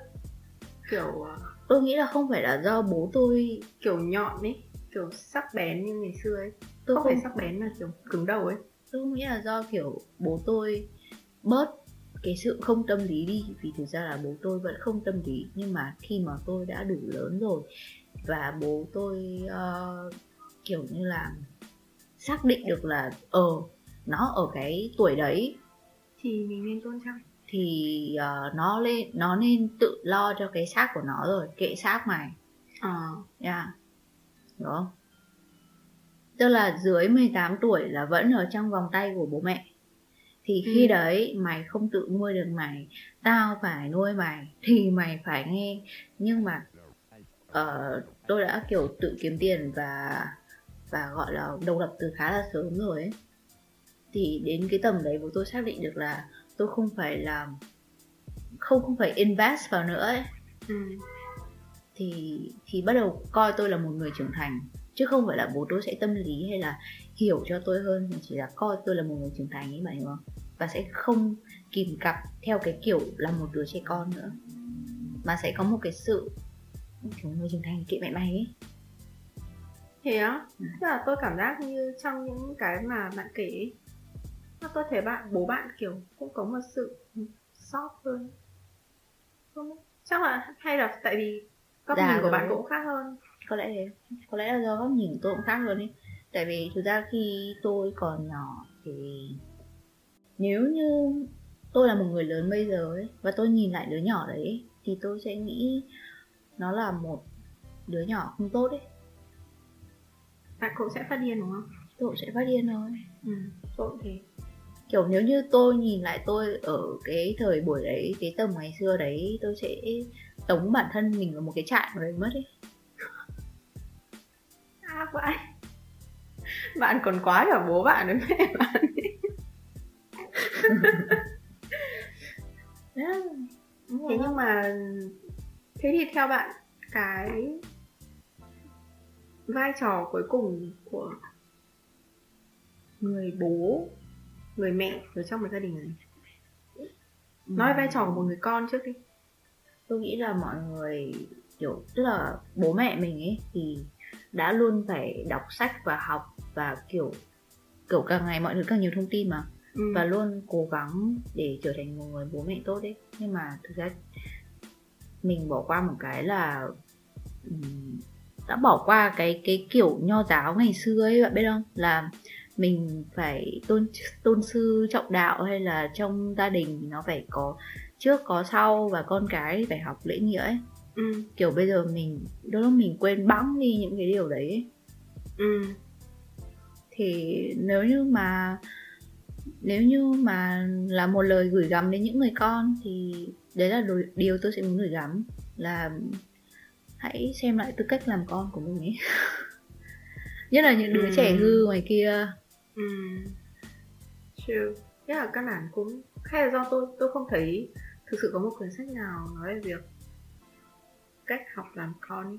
kiểu... Tôi nghĩ là không phải là do bố tôi kiểu nhọn ấy, kiểu sắc bén như ngày xưa ấy. Tôi không, không phải sắc bén mà kiểu cứng đầu ấy. Tôi nghĩ là do kiểu bố tôi bớt cái sự không tâm lý đi. Vì thực ra là bố tôi vẫn không tâm lý, nhưng mà khi mà tôi đã đủ lớn rồi và bố tôi uh, kiểu như là xác định được là Ờ, uh, nó ở cái tuổi đấy thì mình nên tôn trọng, thì uh, nó lên nó nên tự lo cho cái xác của nó rồi, kệ xác mày. Ờ, yeah. Đúng không? Tức là dưới mười tám tuổi là vẫn ở trong vòng tay của bố mẹ. Thì khi ừ. đấy mày không tự nuôi được mày, tao phải nuôi mày thì mày phải nghe. Nhưng mà uh, tôi đã kiểu tự kiếm tiền và và gọi là độc lập từ khá là sớm rồi ấy. Thì đến cái tầm đấy bố tôi xác định được là tôi không phải làm, không không phải invest vào nữa ấy. Ừ. Thì thì bắt đầu coi tôi là một người trưởng thành, chứ không phải là bố tôi sẽ tâm lý hay là hiểu cho tôi hơn, mà chỉ là coi tôi là một người trưởng thành ấy, bạn hiểu không? Và sẽ không kìm cặp theo cái kiểu là một đứa trẻ con nữa, mà sẽ có một cái sự kiểu người trưởng thành kệ mẹ mày ấy. Thế á? Ừ. Tức là tôi cảm giác như trong những cái mà bạn kể ấy, tôi thấy bạn, bố bạn kiểu cũng có một sự soft hơn. Không, chắc là hay là tại vì góc dạ, nhìn của bạn cũng khác hơn. Có lẽ thế, có lẽ là do góc nhìn của tôi cũng khác hơn ấy. Tại vì thực ra khi tôi còn nhỏ thì nếu như tôi là một người lớn bây giờ ấy, và tôi nhìn lại đứa nhỏ đấy ấy, thì tôi sẽ nghĩ nó là một đứa nhỏ không tốt ấy. Bạn cậu sẽ phát điên đúng không? Tôi sẽ phát điên thôi. Ừ, tôi cũng thế. Kiểu nếu như tôi nhìn lại tôi ở cái thời buổi đấy, cái tầm ngày xưa đấy, tôi sẽ tống bản thân mình vào một cái trại rồi mất ấy. À vậy. Bạn còn quá cả bố bạn với mẹ bạn ấy. Thế nhưng mà thế thì theo bạn cái vai trò cuối cùng của người bố, người mẹ ở trong một gia đình này, nói vai trò của một người con trước đi. Tôi nghĩ là mọi người kiểu, tức là bố mẹ mình ấy thì đã luôn phải đọc sách và học, và kiểu kiểu càng ngày mọi thứ càng nhiều thông tin mà, ừ. và luôn cố gắng để trở thành một người bố mẹ tốt ấy. Nhưng mà thực ra mình bỏ qua một cái là đã bỏ qua cái cái kiểu nho giáo ngày xưa ấy, bạn biết không, là mình phải tôn tôn sư trọng đạo, hay là trong gia đình nó phải có trước có sau và con cái phải học lễ nghĩa ấy. Ừ. Kiểu bây giờ mình đôi lúc mình quên bẵng đi những cái điều đấy ấy. Ừ. Thì nếu như mà nếu như mà là một lời gửi gắm đến những người con thì đấy là điều tôi sẽ muốn gửi gắm, là hãy xem lại tư cách làm con của mình ấy. Nhất là những đứa ừ. trẻ hư ngoài kia. Ừ. True. Chắc là các bạn cũng, hay là do tôi tôi không thấy thực sự có một quyển sách nào nói về việc cách học làm con.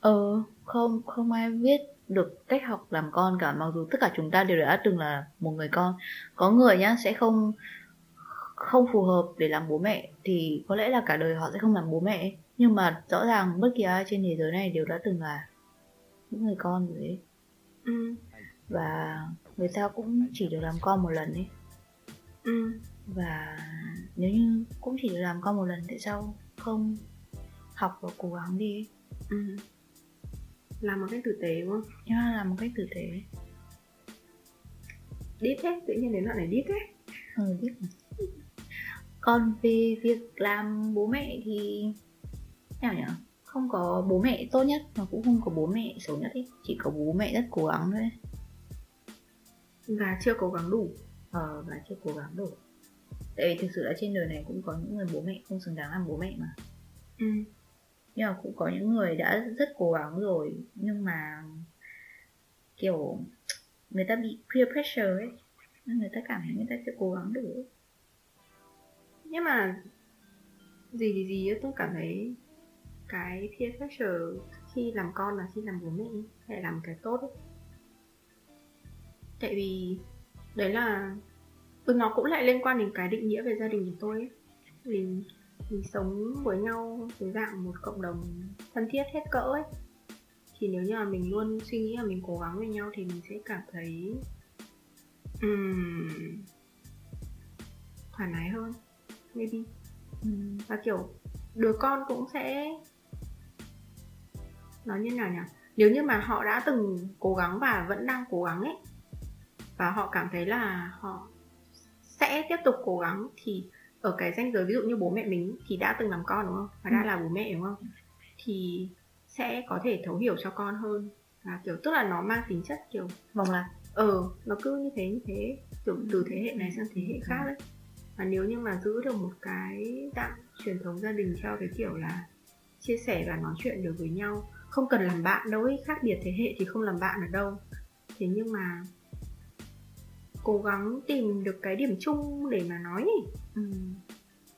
Ờ, không không ai viết được cách học làm con cả, mặc dù tất cả chúng ta đều đã từng là một người con. Có người nhá sẽ không không phù hợp để làm bố mẹ thì có lẽ là cả đời họ sẽ không làm bố mẹ, nhưng mà rõ ràng bất kỳ ai trên thế giới này đều đã từng là những người con rồi ấy. Ừ. Và người ta cũng chỉ được làm con một lần ấy. Ừ. Và nếu như cũng chỉ được làm con một lần, tại sao không học và cố gắng đi ấy. Ừ. Làm một cách tử tế đúng không? Yeah, làm một cách tử tế. Deep thế, tự nhiên đến đoạn này deep thế. Ừ, deep. Còn về việc làm bố mẹ thì nào nhỉ? Không có bố mẹ tốt nhất mà cũng không có bố mẹ xấu nhất ấy. Chỉ có bố mẹ rất cố gắng thôi. Và chưa cố gắng đủ. Ờ, và chưa cố gắng đủ. Tại vì thực sự là trên đời này cũng có những người bố mẹ không xứng đáng làm bố mẹ mà. Ừ. Nhưng mà cũng có những người đã rất cố gắng rồi, nhưng mà kiểu người ta bị peer pressure ấy, nên người ta cảm thấy người ta chưa cố gắng đủ. Nhưng mà gì thì gì ấy, tôi cảm thấy cái peer pressure khi làm con là khi làm bố mẹ phải làm cái tốt ấy. Tại vì đấy là nó cũng lại liên quan đến cái định nghĩa về gia đình của tôi ấy. Mình Mình sống với nhau dưới dạng một cộng đồng thân thiết hết cỡ ấy. Thì nếu như là mình luôn suy nghĩ là mình cố gắng với nhau thì mình sẽ cảm thấy um, thoải mái hơn, maybe. um, Và kiểu đứa con cũng sẽ, nói như nào nhỉ, nếu như mà họ đã từng cố gắng và vẫn đang cố gắng ấy, và họ cảm thấy là họ sẽ tiếp tục cố gắng, thì ở cái ranh giới ví dụ như bố mẹ mình thì đã từng làm con đúng không, và đã ừ. là bố mẹ đúng không, thì sẽ có thể thấu hiểu cho con hơn. Và kiểu tức là nó mang tính chất kiểu vòng lặp, ờ nó cứ như thế như thế kiểu từ thế hệ này sang thế hệ khác đấy. Và nếu như mà giữ được một cái dạng truyền thống gia đình theo cái kiểu là chia sẻ và nói chuyện được với nhau, không cần làm bạn đâu ấy, khác biệt thế hệ thì không làm bạn ở đâu. Thế nhưng mà cố gắng tìm được cái điểm chung để mà nói nhỉ. Ừ.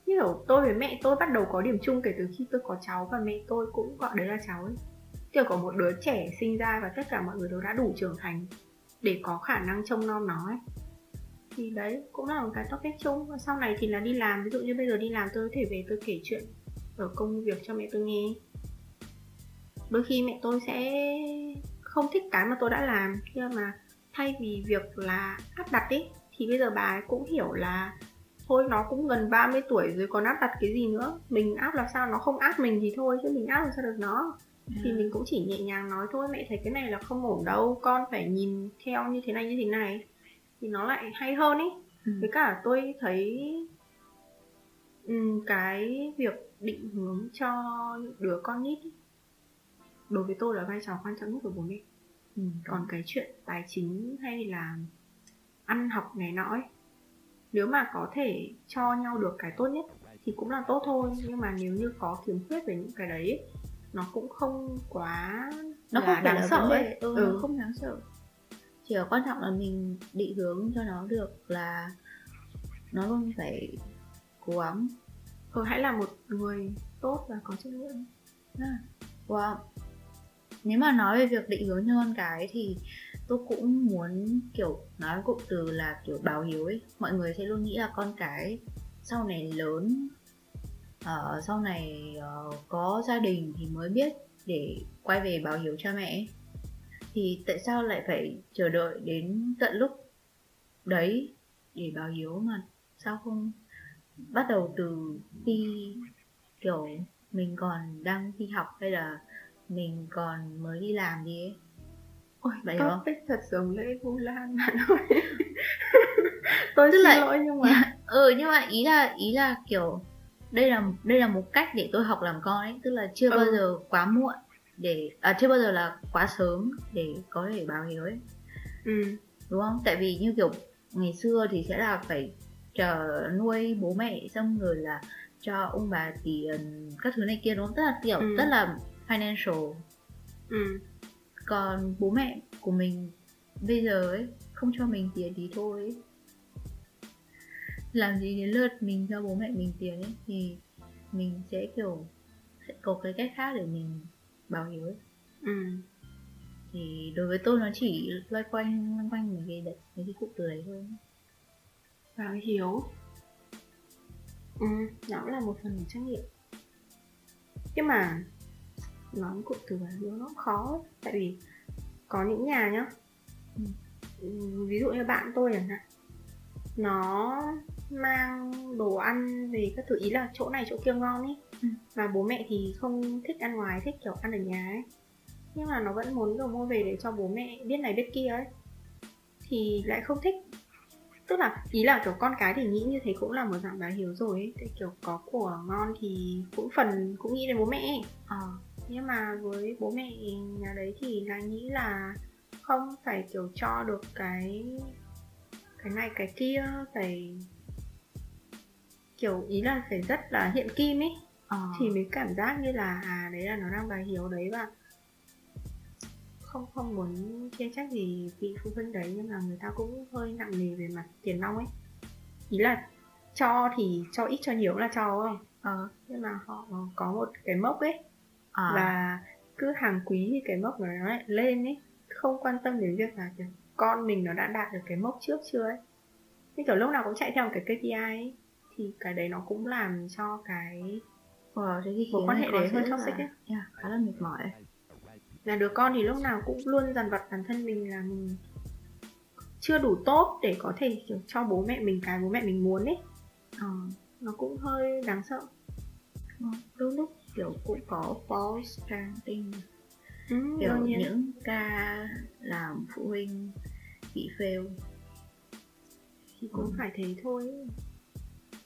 Như kiểu tôi với mẹ tôi bắt đầu có điểm chung kể từ khi tôi có cháu, và mẹ tôi cũng gọi đấy là cháu ấy. Kiểu có một đứa trẻ sinh ra và tất cả mọi người đều đã đủ trưởng thành để có khả năng trông nom nó ấy. Thì đấy cũng là một cái topic chung. Và sau này thì là đi làm, ví dụ như bây giờ đi làm tôi có thể về tôi kể chuyện ở công việc cho mẹ tôi nghe. Đôi khi mẹ tôi sẽ không thích cái mà tôi đã làm, nhưng mà thay vì việc là áp đặt ý, thì bây giờ bà ấy cũng hiểu là thôi nó cũng gần ba mươi tuổi rồi còn áp đặt cái gì nữa. Mình áp làm sao nó không áp mình thì thôi, chứ mình áp làm sao được nó. Thì mình cũng chỉ nhẹ nhàng nói thôi, mẹ thấy cái này là không ổn đâu, con phải nhìn theo như thế này như thế này. Thì nó lại hay hơn ý. Ừ. Với cả tôi thấy cái việc định hướng cho đứa con nít ý, đối với tôi là vai trò quan trọng nhất của bố mẹ. Ừ. Còn cái chuyện tài chính hay là ăn học này nọ ấy, nếu mà có thể cho nhau được cái tốt nhất thì cũng là tốt thôi. Nhưng mà nếu như có khiếm khuyết về những cái đấy ấy, nó cũng không quá nó không đáng sợ ấy. Ừ, ừ. Nó không đáng sợ, chỉ là quan trọng là mình định hướng cho nó được là nó luôn phải cố gắng. Ừ, hãy là một người tốt và có trách nhiệm. À, wow. Nếu mà nói về việc định hướng cho con cái thì tôi cũng muốn kiểu nói cụm từ là kiểu báo hiếu ấy. Mọi người sẽ luôn nghĩ là con cái sau này lớn, uh, sau này uh, có gia đình thì mới biết để quay về báo hiếu cha mẹ. Thì tại sao lại phải chờ đợi đến tận lúc đấy để báo hiếu, mà sao không bắt đầu từ khi kiểu mình còn đang đi học hay là mình còn mới đi làm gì ấy. Ôi, vậy không? Topic thật giống lễ Vu Lan bạn ơi. Tôi xin lỗi nhưng mà ừ nhưng mà ý là ý là kiểu đây là đây là một cách để tôi học làm con ấy, tức là chưa ừ. bao giờ quá muộn để à chưa bao giờ là quá sớm để có thể báo hiếu ấy. Ừ. Đúng không? Tại vì như kiểu ngày xưa thì sẽ là phải chờ nuôi bố mẹ xong rồi là cho ông bà tiền các thứ này kia, đúng không? Tức là kiểu ừ. rất là financial. Ừ. Còn bố mẹ của mình bây giờ ấy không cho mình tiền thì thôi ấy. Làm gì đến lượt mình cho bố mẹ mình tiền ấy, thì mình sẽ kiểu sẽ có cái cách khác để mình báo hiếu ấy. Ừ. Thì đối với tôi nó chỉ loay quanh loay quanh mấy cái, mấy cái cụm từ đấy thôi. Báo hiếu ừ, nó cũng là một phần của trách nhiệm. Nhưng mà nói cụm từ báo hiếu nó khó ấy. Tại vì có những nhà nhá, ừ. ví dụ như bạn tôi chẳng hạn, nó mang đồ ăn về các thứ, ý là chỗ này chỗ kia ngon ấy, ừ. và bố mẹ thì không thích ăn ngoài, thích kiểu ăn ở nhà ấy, nhưng mà nó vẫn muốn kiểu mua về để cho bố mẹ biết này biết kia ấy, thì lại không thích. Tức là ý là kiểu con cái thì nghĩ như thế cũng là một dạng báo hiếu rồi ấy, tại kiểu có của ngon thì cũng phần cũng nghĩ đến bố mẹ ấy. À. Nhưng mà với bố mẹ nhà đấy thì là nghĩ là không phải kiểu cho được cái cái này cái kia, phải kiểu ý là phải rất là hiện kim ấy. À. Thì mới cảm giác như là à đấy là nó đang báo hiếu đấy, và không không muốn chê trách gì vị phụ huynh đấy, nhưng mà người ta cũng hơi nặng nề về mặt tiền nong ấy. Ý là cho thì cho ít cho nhiều là cho thôi. À. Nhưng mà họ có một cái mốc ấy. À. Và cứ hàng quý thì cái mốc của nó lại lên ấy, không quan tâm đến việc là con mình nó đã đạt được cái mốc trước chưa ấy. Như kiểu lúc nào cũng chạy theo một cái ca pê i ấy, thì cái đấy nó cũng làm cho cái wow, thế thì mối quan hệ đấy hơi toxic ấy. Yeah, khá là mệt mỏi ấy. Là đứa con thì lúc nào cũng luôn dằn vặt bản thân mình là mình chưa đủ tốt để có thể kiểu cho bố mẹ mình cái bố mẹ mình muốn ấy. À, nó cũng hơi đáng sợ. Đôi lúc kiểu cũng có false parenting, ừ, kiểu những ca làm phụ huynh bị fail thì cũng ừ. phải thế thôi.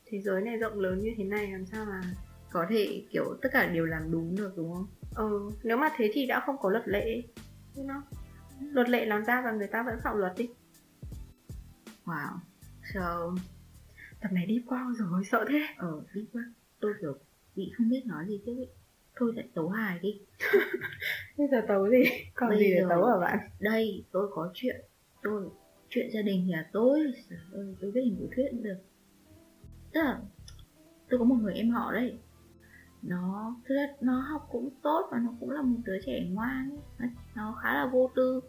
Thế giới này rộng lớn như thế này làm sao mà có thể kiểu tất cả đều làm đúng được, đúng không? Ừ, nếu mà thế thì đã không có luật lệ, đúng không? Luật lệ làm ra và người ta vẫn phạm luật đi. Wow, Trời, tập này deep quá rồi, sợ thế. Ờ, deep quá. Tôi kiểu bị không biết nói gì chứ. Thôi lại tấu hài đi. Bây giờ tấu gì? Còn bây gì để tấu hả bạn? Đây, tôi có chuyện. Tôi, chuyện gia đình nhà tôi. Tôi, tôi biết hình của thuyết cũng được. Tức là tôi có một người em họ đấy. Nó, thực ra nó học cũng tốt và nó cũng là một đứa trẻ ngoan ấy. Nó, nó khá là vô tư.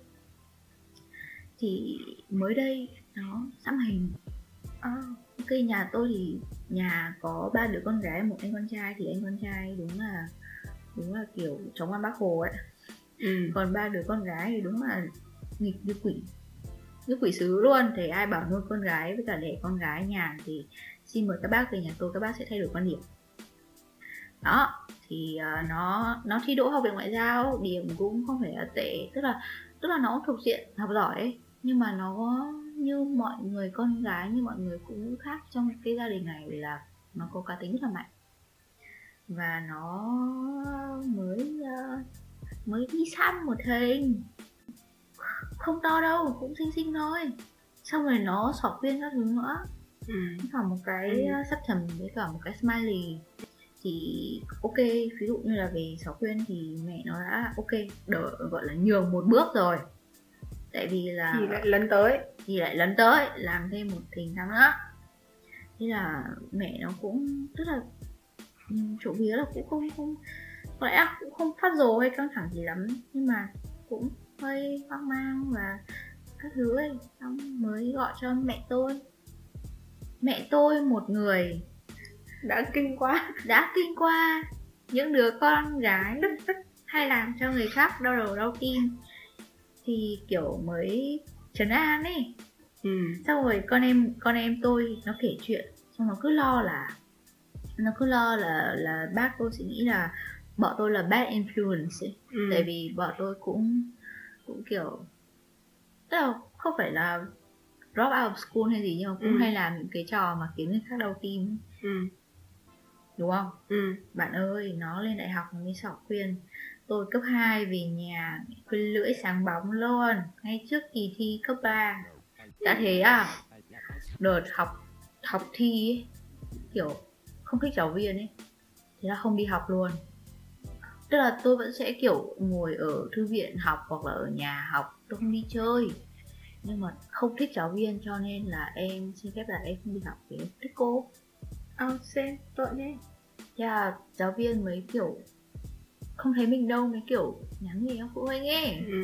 Thì mới đây nó xăm hình. À, ok, nhà tôi thì nhà có ba đứa con gái, một anh con trai, thì anh con trai đúng là đúng là kiểu chống ăn Bác Hồ ấy. Ừ. Còn ba đứa con gái thì đúng là nghịch như quỷ, như quỷ sứ luôn. Thì ai bảo nuôi con gái với cả để con gái nhà thì xin mời các bác về nhà tôi, các bác sẽ thay đổi quan điểm. Đó, thì uh, nó nó thi đỗ học viện ngoại giao, điểm cũng không phải là tệ, tức là tức là nó thuộc diện học giỏi ấy, nhưng mà nó có như mọi người con gái, như mọi người phụ nữ khác trong cái gia đình này là nó có cá tính rất là mạnh. Và nó mới mới đi xăm một hình không to đâu, cũng xinh xinh thôi. Xong rồi nó xỏ viên các thứ nữa, cả một cái sắp thầm với cả một cái smiley. Thì ok, ví dụ như là về xỏ viên thì mẹ nó đã ok, đỡ, gọi là nhường một bước rồi. Tại vì là thì lại lấn tới thì lại lấn tới làm thêm một tình thắng nữa. Thế là mẹ nó cũng tức là chỗ vía là cũng không không có lẽ cũng không phát rồ hay căng thẳng gì lắm, nhưng mà cũng hơi hoang mang và các thứ ấy. Xong mới gọi cho mẹ tôi. Mẹ tôi một người đã kinh quá đã kinh qua những đứa con gái hay làm cho người khác đau đầu đau tim thì kiểu mới trấn an ấy. Ừ. Xong rồi con em con em tôi nó kể chuyện, xong nó cứ lo là nó cứ lo là là bác tôi sẽ nghĩ là bọn tôi là bad influence ấy. Ừ. Tại vì bọn tôi cũng cũng kiểu tức là không phải là drop out of school hay gì, nhưng mà cũng ừ. hay làm những cái trò mà khiến người khác đau tim. Ừ. Đúng không? Ừ. Bạn ơi, nó lên đại học mới xỏ khuyên. Tôi cấp hai về nhà, cái lưỡi sáng bóng luôn, ngay trước kỳ thi cấp ba. Đã thế à? Đợt học học thi ấy, kiểu không thích giáo viên ấy, thế là không đi học luôn. Tức là tôi vẫn sẽ kiểu ngồi ở thư viện học hoặc là ở nhà học, tôi không đi chơi. Nhưng mà không thích giáo viên cho nên là em xin phép là em không đi học vì em thích cô. Ơ, oh, xem, tội thế. Thế là giáo viên mới kiểu không thấy mình đâu, mấy kiểu nhắn gì em phụ huynh ấy. Ừ.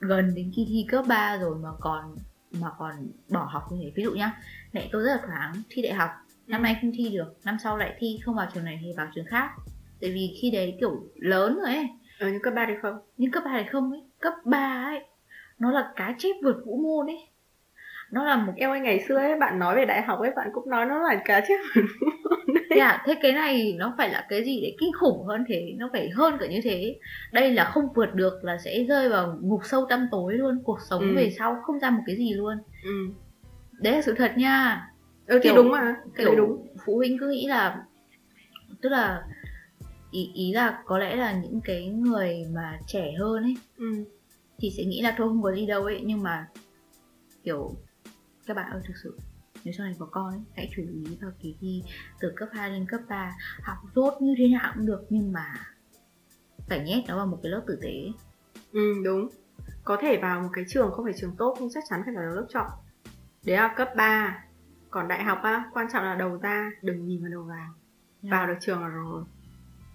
Gần đến kỳ thi cấp ba rồi mà còn mà còn bỏ học như thế. Ví dụ nhá, mẹ tôi rất là thoáng, thi đại học năm ừ. nay không thi được, năm sau lại thi, không vào trường này thì vào trường khác. Tại vì khi đấy kiểu lớn rồi ấy. Ờ, nhưng cấp ba thì không. Nhưng cấp ba thì không ấy. Cấp ba ấy, nó là cá chép vượt vũ môn ấy. Nó là một em ơi, ngày xưa ấy, bạn nói về đại học ấy, bạn cũng nói nó là cá chép vượt vũ môn đấy. Dạ, thế cái này nó phải là cái gì để kinh khủng hơn thế, nó phải hơn cả như thế. Đây là không vượt được là sẽ rơi vào ngục sâu tăm tối luôn, cuộc sống ừ. về sau không ra một cái gì luôn. Ừ. Đấy là sự thật nha. Ừ, thì kiểu, đúng mà, cái đấy đúng. Phụ huynh cứ nghĩ là, tức là ý, ý là có lẽ là những cái người mà trẻ hơn ấy ừ. thì sẽ nghĩ là thôi không có đi đâu ấy. Nhưng mà kiểu các bạn ơi, thực sự nếu sau này có con ấy, hãy chú ý vào kỳ thi từ cấp hai lên cấp ba. Học tốt như thế nào cũng được, nhưng mà phải nhét nó vào một cái lớp tử tế. Ừ, đúng. Có thể vào một cái trường không phải trường tốt, nhưng chắc chắn phải vào lớp chọn. Đấy là cấp ba. Còn đại học á, quan trọng là đầu ra, đừng nhìn vào đầu vào. Yeah. Vào được trường là rồi.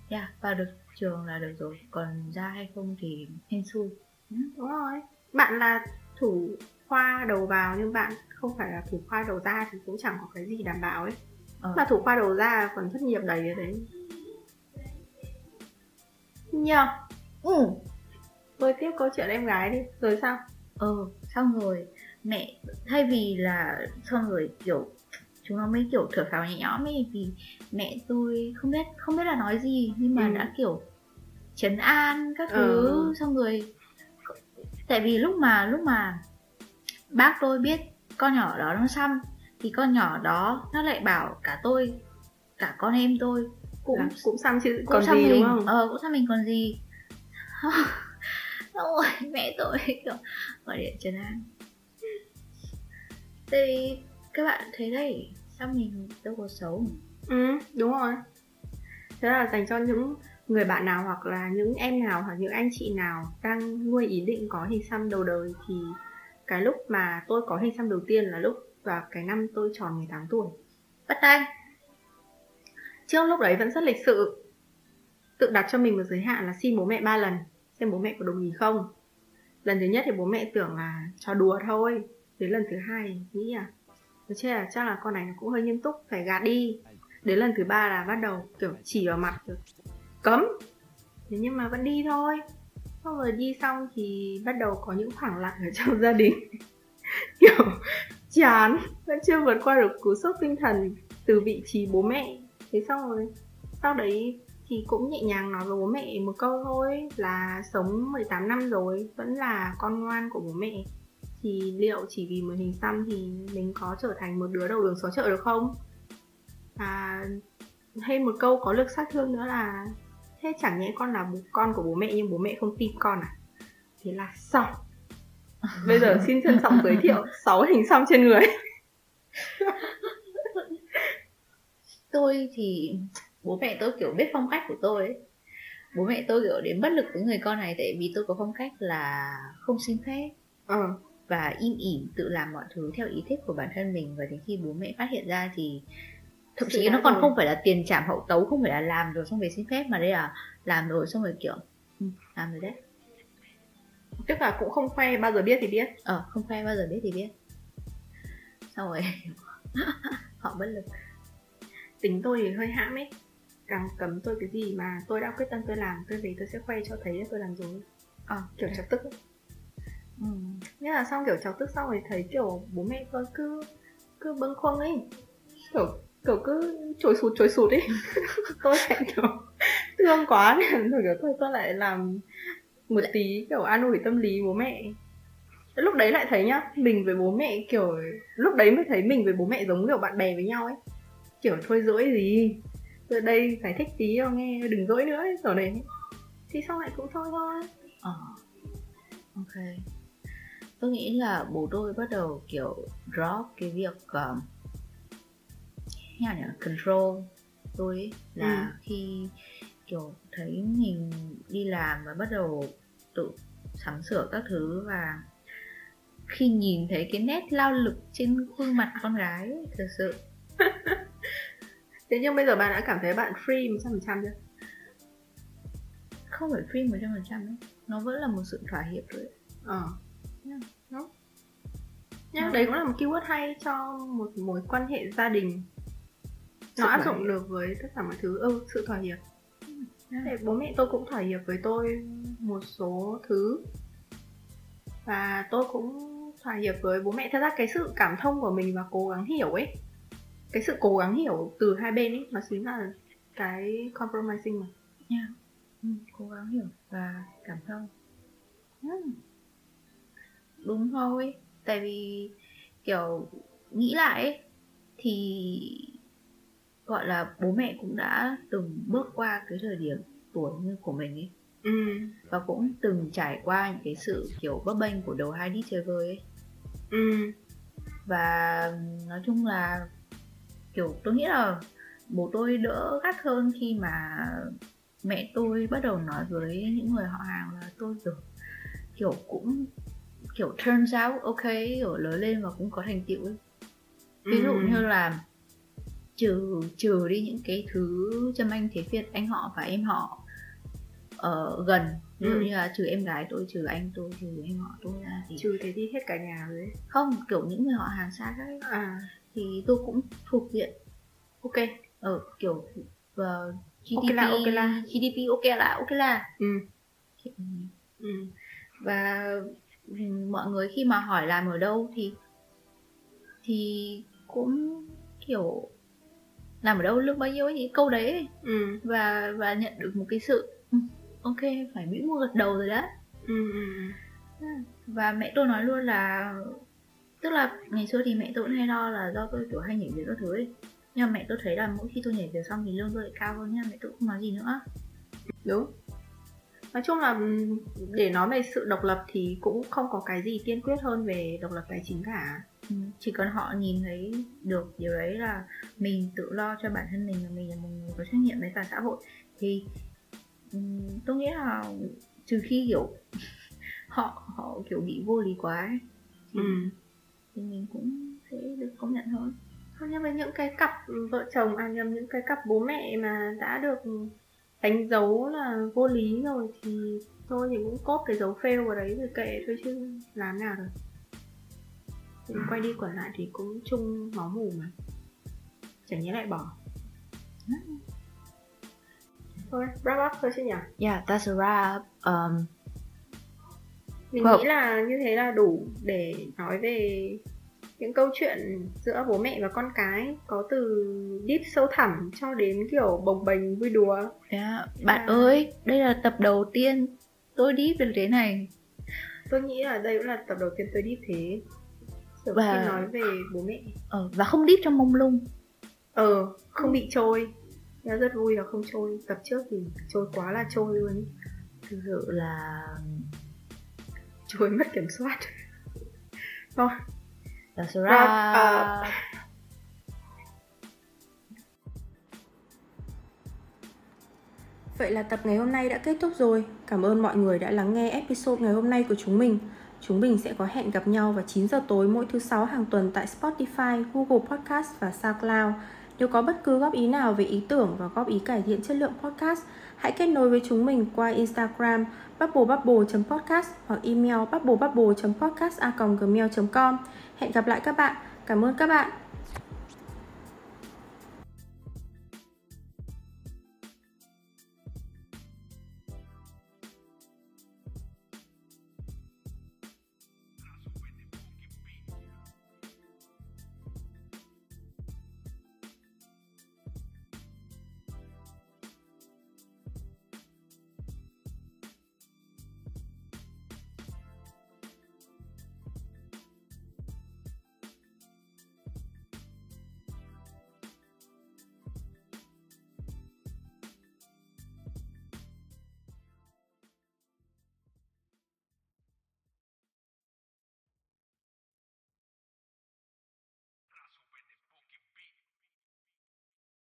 Dạ, yeah, vào được trường là được rồi. Còn ra hay không thì hên xui. Ừ, đúng rồi. Bạn là thủ khoa đầu vào nhưng bạn không phải là thủ khoa đầu ra thì cũng chẳng có cái gì đảm bảo ấy. Ờ. Mà thủ khoa đầu ra còn thất nghiệp đầy như thế. Nhờ. Ừ. Tôi tiếp câu chuyện em gái đi. Rồi sao? Ừ, xong rồi mẹ, thay vì là xong rồi kiểu chúng nó mới kiểu thở phào nhẹ nhõm ấy, vì mẹ tôi không biết không biết là nói gì, nhưng mà ừ. đã kiểu trấn an các thứ. Ừ. Xong rồi tại vì lúc mà lúc mà bác tôi biết con nhỏ đó nó xăm thì con nhỏ đó nó lại bảo cả tôi, cả con em tôi cũng à, cũng xăm chứ cũng còn xăm gì mình, đúng không? Ờ, cũng xăm mình còn gì. Xong rồi mẹ tôi kiểu gọi điện trấn an. Tại vì các bạn thấy đấy, sao mình đâu có xấu. Ừ, đúng rồi. Thế là dành cho những người bạn nào hoặc là những em nào hoặc những anh chị nào đang nuôi ý định có hình xăm đầu đời thì cái lúc mà tôi có hình xăm đầu tiên là lúc vào cái năm tôi tròn mười tám tuổi. Bắt tay. Trước lúc đấy vẫn rất lịch sự, tự đặt cho mình một giới hạn là xin bố mẹ ba lần, xem bố mẹ có đồng ý không. Lần thứ nhất thì bố mẹ tưởng là trò đùa thôi, đến lần thứ hai nghĩ à, thế là chắc là con này nó cũng hơi nghiêm túc, phải gạt đi. Đến lần thứ ba là bắt đầu kiểu chỉ vào mặt rồi cấm. Thế nhưng mà vẫn đi thôi. Xong rồi đi xong thì bắt đầu có những khoảng lặng ở trong gia đình kiểu chán, vẫn chưa vượt qua được cú sốc tinh thần từ vị trí bố mẹ. Thế xong rồi sau đấy thì cũng nhẹ nhàng nói với bố mẹ một câu thôi là sống mười tám năm rồi vẫn là con ngoan của bố mẹ, thì liệu chỉ vì một hình xăm thì mình có trở thành một đứa đầu đường xó chợ được không? À, hay một câu có lực sát thương nữa là thế chẳng nhẽ con là con của bố mẹ nhưng bố mẹ không tin con à? Thế là xong. Bây giờ xin trân trọng giới thiệu sáu hình xăm trên người. Tôi thì bố mẹ tôi kiểu biết phong cách của tôi ấy. Bố mẹ tôi kiểu đến bất lực với người con này, tại vì tôi có phong cách là không xin phép ừ. và im ỉm tự làm mọi thứ theo ý thích của bản thân mình, và đến khi bố mẹ phát hiện ra thì thậm chí nó còn rồi. Không phải là tiền trảm hậu tấu, không phải là làm rồi xong về xin phép, mà đây là làm rồi xong rồi kiểu ừ, làm rồi đấy, tức là cũng không khoe bao giờ biết thì biết, ờ không khoe bao giờ biết thì biết, xong rồi họ bất lực. Tính tôi thì hơi hãm ấy, càng cấm tôi cái gì mà tôi đã quyết tâm tôi làm, tôi về tôi sẽ khoe cho thấy là tôi làm rồi. Ờ, kiểu chọc tức ấy. Ừ. Nghĩa là xong kiểu chọc tức xong rồi thấy kiểu bố mẹ tôi cứ cứ bâng khuâng ấy, kiểu kiểu cứ trồi sụt trồi sụt ấy. Tôi lại kiểu thương quá nên rồi kiểu tôi tôi lại làm một tí kiểu an ủi tâm lý bố mẹ. Lúc đấy lại thấy nhá, mình với bố mẹ kiểu lúc đấy mới thấy mình với bố mẹ giống kiểu bạn bè với nhau ấy. Kiểu thôi dỗi gì, từ đây giải thích tí cho nghe, đừng dỗi nữa ấy, kiểu này. Thì xong lại cũng thôi thôi. Ờ, ok. Tôi nghĩ là bố tôi bắt đầu kiểu drop cái việc uh, nhà nhỉ, control tôi ấy, là ừ. khi kiểu thấy mình đi làm và bắt đầu tự sắm sửa các thứ, và khi nhìn thấy cái nét lao lực trên khuôn mặt con gái ấy, thật sự. Thế nhưng bây giờ bạn đã cảm thấy bạn free một trăm phần trăm chưa? Không phải free một trăm phần trăm đâu. Nó vẫn là một sự thỏa hiệp đấy. Ờ yeah. Đúng. Nhưng yeah, đấy cũng là một keyword hay cho một mối quan hệ gia đình. Nó áp dụng được với tất cả mọi thứ. Ừ, sự thỏa hiệp yeah. Bố mẹ tôi cũng thỏa hiệp với tôi một số thứ, và tôi cũng thỏa hiệp với bố mẹ. Thật ra cái sự cảm thông của mình và cố gắng hiểu ấy, cái sự cố gắng hiểu từ hai bên ấy, nó chính là cái compromising mà. Yeah. Ừ, cố gắng hiểu và cảm thông. Yeah. Đúng thôi. Tại vì kiểu nghĩ lại ấy, thì gọi là bố mẹ cũng đã từng bước qua cái thời điểm tuổi như của mình ấy. Ừ. Và cũng từng trải qua những cái sự kiểu bấp bênh của đầu hai đít chơi vơi ấy. Ừ. Và nói chung là kiểu tôi nghĩ là bố tôi đỡ gắt hơn khi mà mẹ tôi bắt đầu nói với những người họ hàng là tôi kiểu, kiểu cũng kiểu turns out ok, kiểu lớn lên và cũng có thành tựu ấy. Ví dụ như là trừ trừ đi những cái thứ châm anh thế phiệt anh họ và em họ ở gần, ví dụ như là trừ em gái tôi, trừ anh tôi, trừ em họ tôi ra thì trừ thế đi hết cả nhà rồi đấy. Không, kiểu những người họ hàng xa các ấy. À. Thì tôi cũng thuộc diện ok ở kiểu uh, giê đê pê ok là ok là giê đê pê ok là ok là ừ. ừ và mọi người khi mà hỏi làm ở đâu thì thì cũng kiểu làm ở đâu lương bao nhiêu ấy, những câu đấy ấy. Ừ. và và nhận được một cái sự ok, phải mỹ mua gật đầu rồi đó. Ừ. Và mẹ tôi nói luôn là, tức là ngày xưa thì mẹ tôi cũng hay lo là do tôi kiểu hay nhảy việc các thứ ấy. Nhưng mà mẹ tôi thấy là mỗi khi tôi nhảy việc xong thì lương tôi lại cao hơn, nhưng mà mẹ tôi không nói gì nữa. Đúng. Nói chung là để nói về sự độc lập thì cũng không có cái gì tiên quyết hơn về độc lập tài chính cả. chỉ cần họ nhìn thấy được điều đấy là mình tự lo cho bản thân mình, là mình là một người có trách nhiệm với cả xã hội, thì um, tôi nghĩ là trừ khi kiểu họ họ kiểu bị vô lý quá ấy, thì, ừ. thì mình cũng sẽ được công nhận hơn. Không, nhưng mà những cái cặp vợ chồng à nhầm những cái cặp bố mẹ mà đã được đánh dấu là vô lý rồi thì thôi thì cũng cốp cái dấu fail vào đấy rồi kệ thôi, chứ làm nào được. Thì quay đi quẩn lại thì cũng chung máu mủ mà, chẳng nhẽ lại bỏ. Thôi, wrap up thôi chứ nhỉ? Yeah, that's a wrap. um, Mình well, nghĩ là như thế là đủ để nói về những câu chuyện giữa bố mẹ và con cái, có từ deep sâu thẳm cho đến kiểu bồng bềnh vui đùa. Yeah, bạn à... ơi, đây là tập đầu tiên tôi deep được thế này. Tôi nghĩ là đây cũng là tập đầu tiên tôi deep thế. Và... khi nói về bố mẹ ờ, và không deep trong mông lung. Ờ, không bị trôi. Nó rất vui là không trôi. Tập trước thì trôi quá là trôi luôn. Thực sự là trôi mất kiểm soát. Thôi That's a wrap up. Vậy là tập ngày hôm nay đã kết thúc rồi. Cảm ơn mọi người đã lắng nghe episode ngày hôm nay của chúng mình. Chúng mình sẽ có hẹn gặp nhau vào chín giờ tối mỗi thứ sáu hàng tuần tại Spotify, Google Podcast và SoundCloud. Nếu có bất cứ góp ý nào về ý tưởng và góp ý cải thiện chất lượng podcast, hãy kết nối với chúng mình qua Instagram bubblebubble chấm podcast hoặc email bubblebubble chấm podcast a còng gmail chấm com. Hẹn gặp lại các bạn. Cảm ơn các bạn.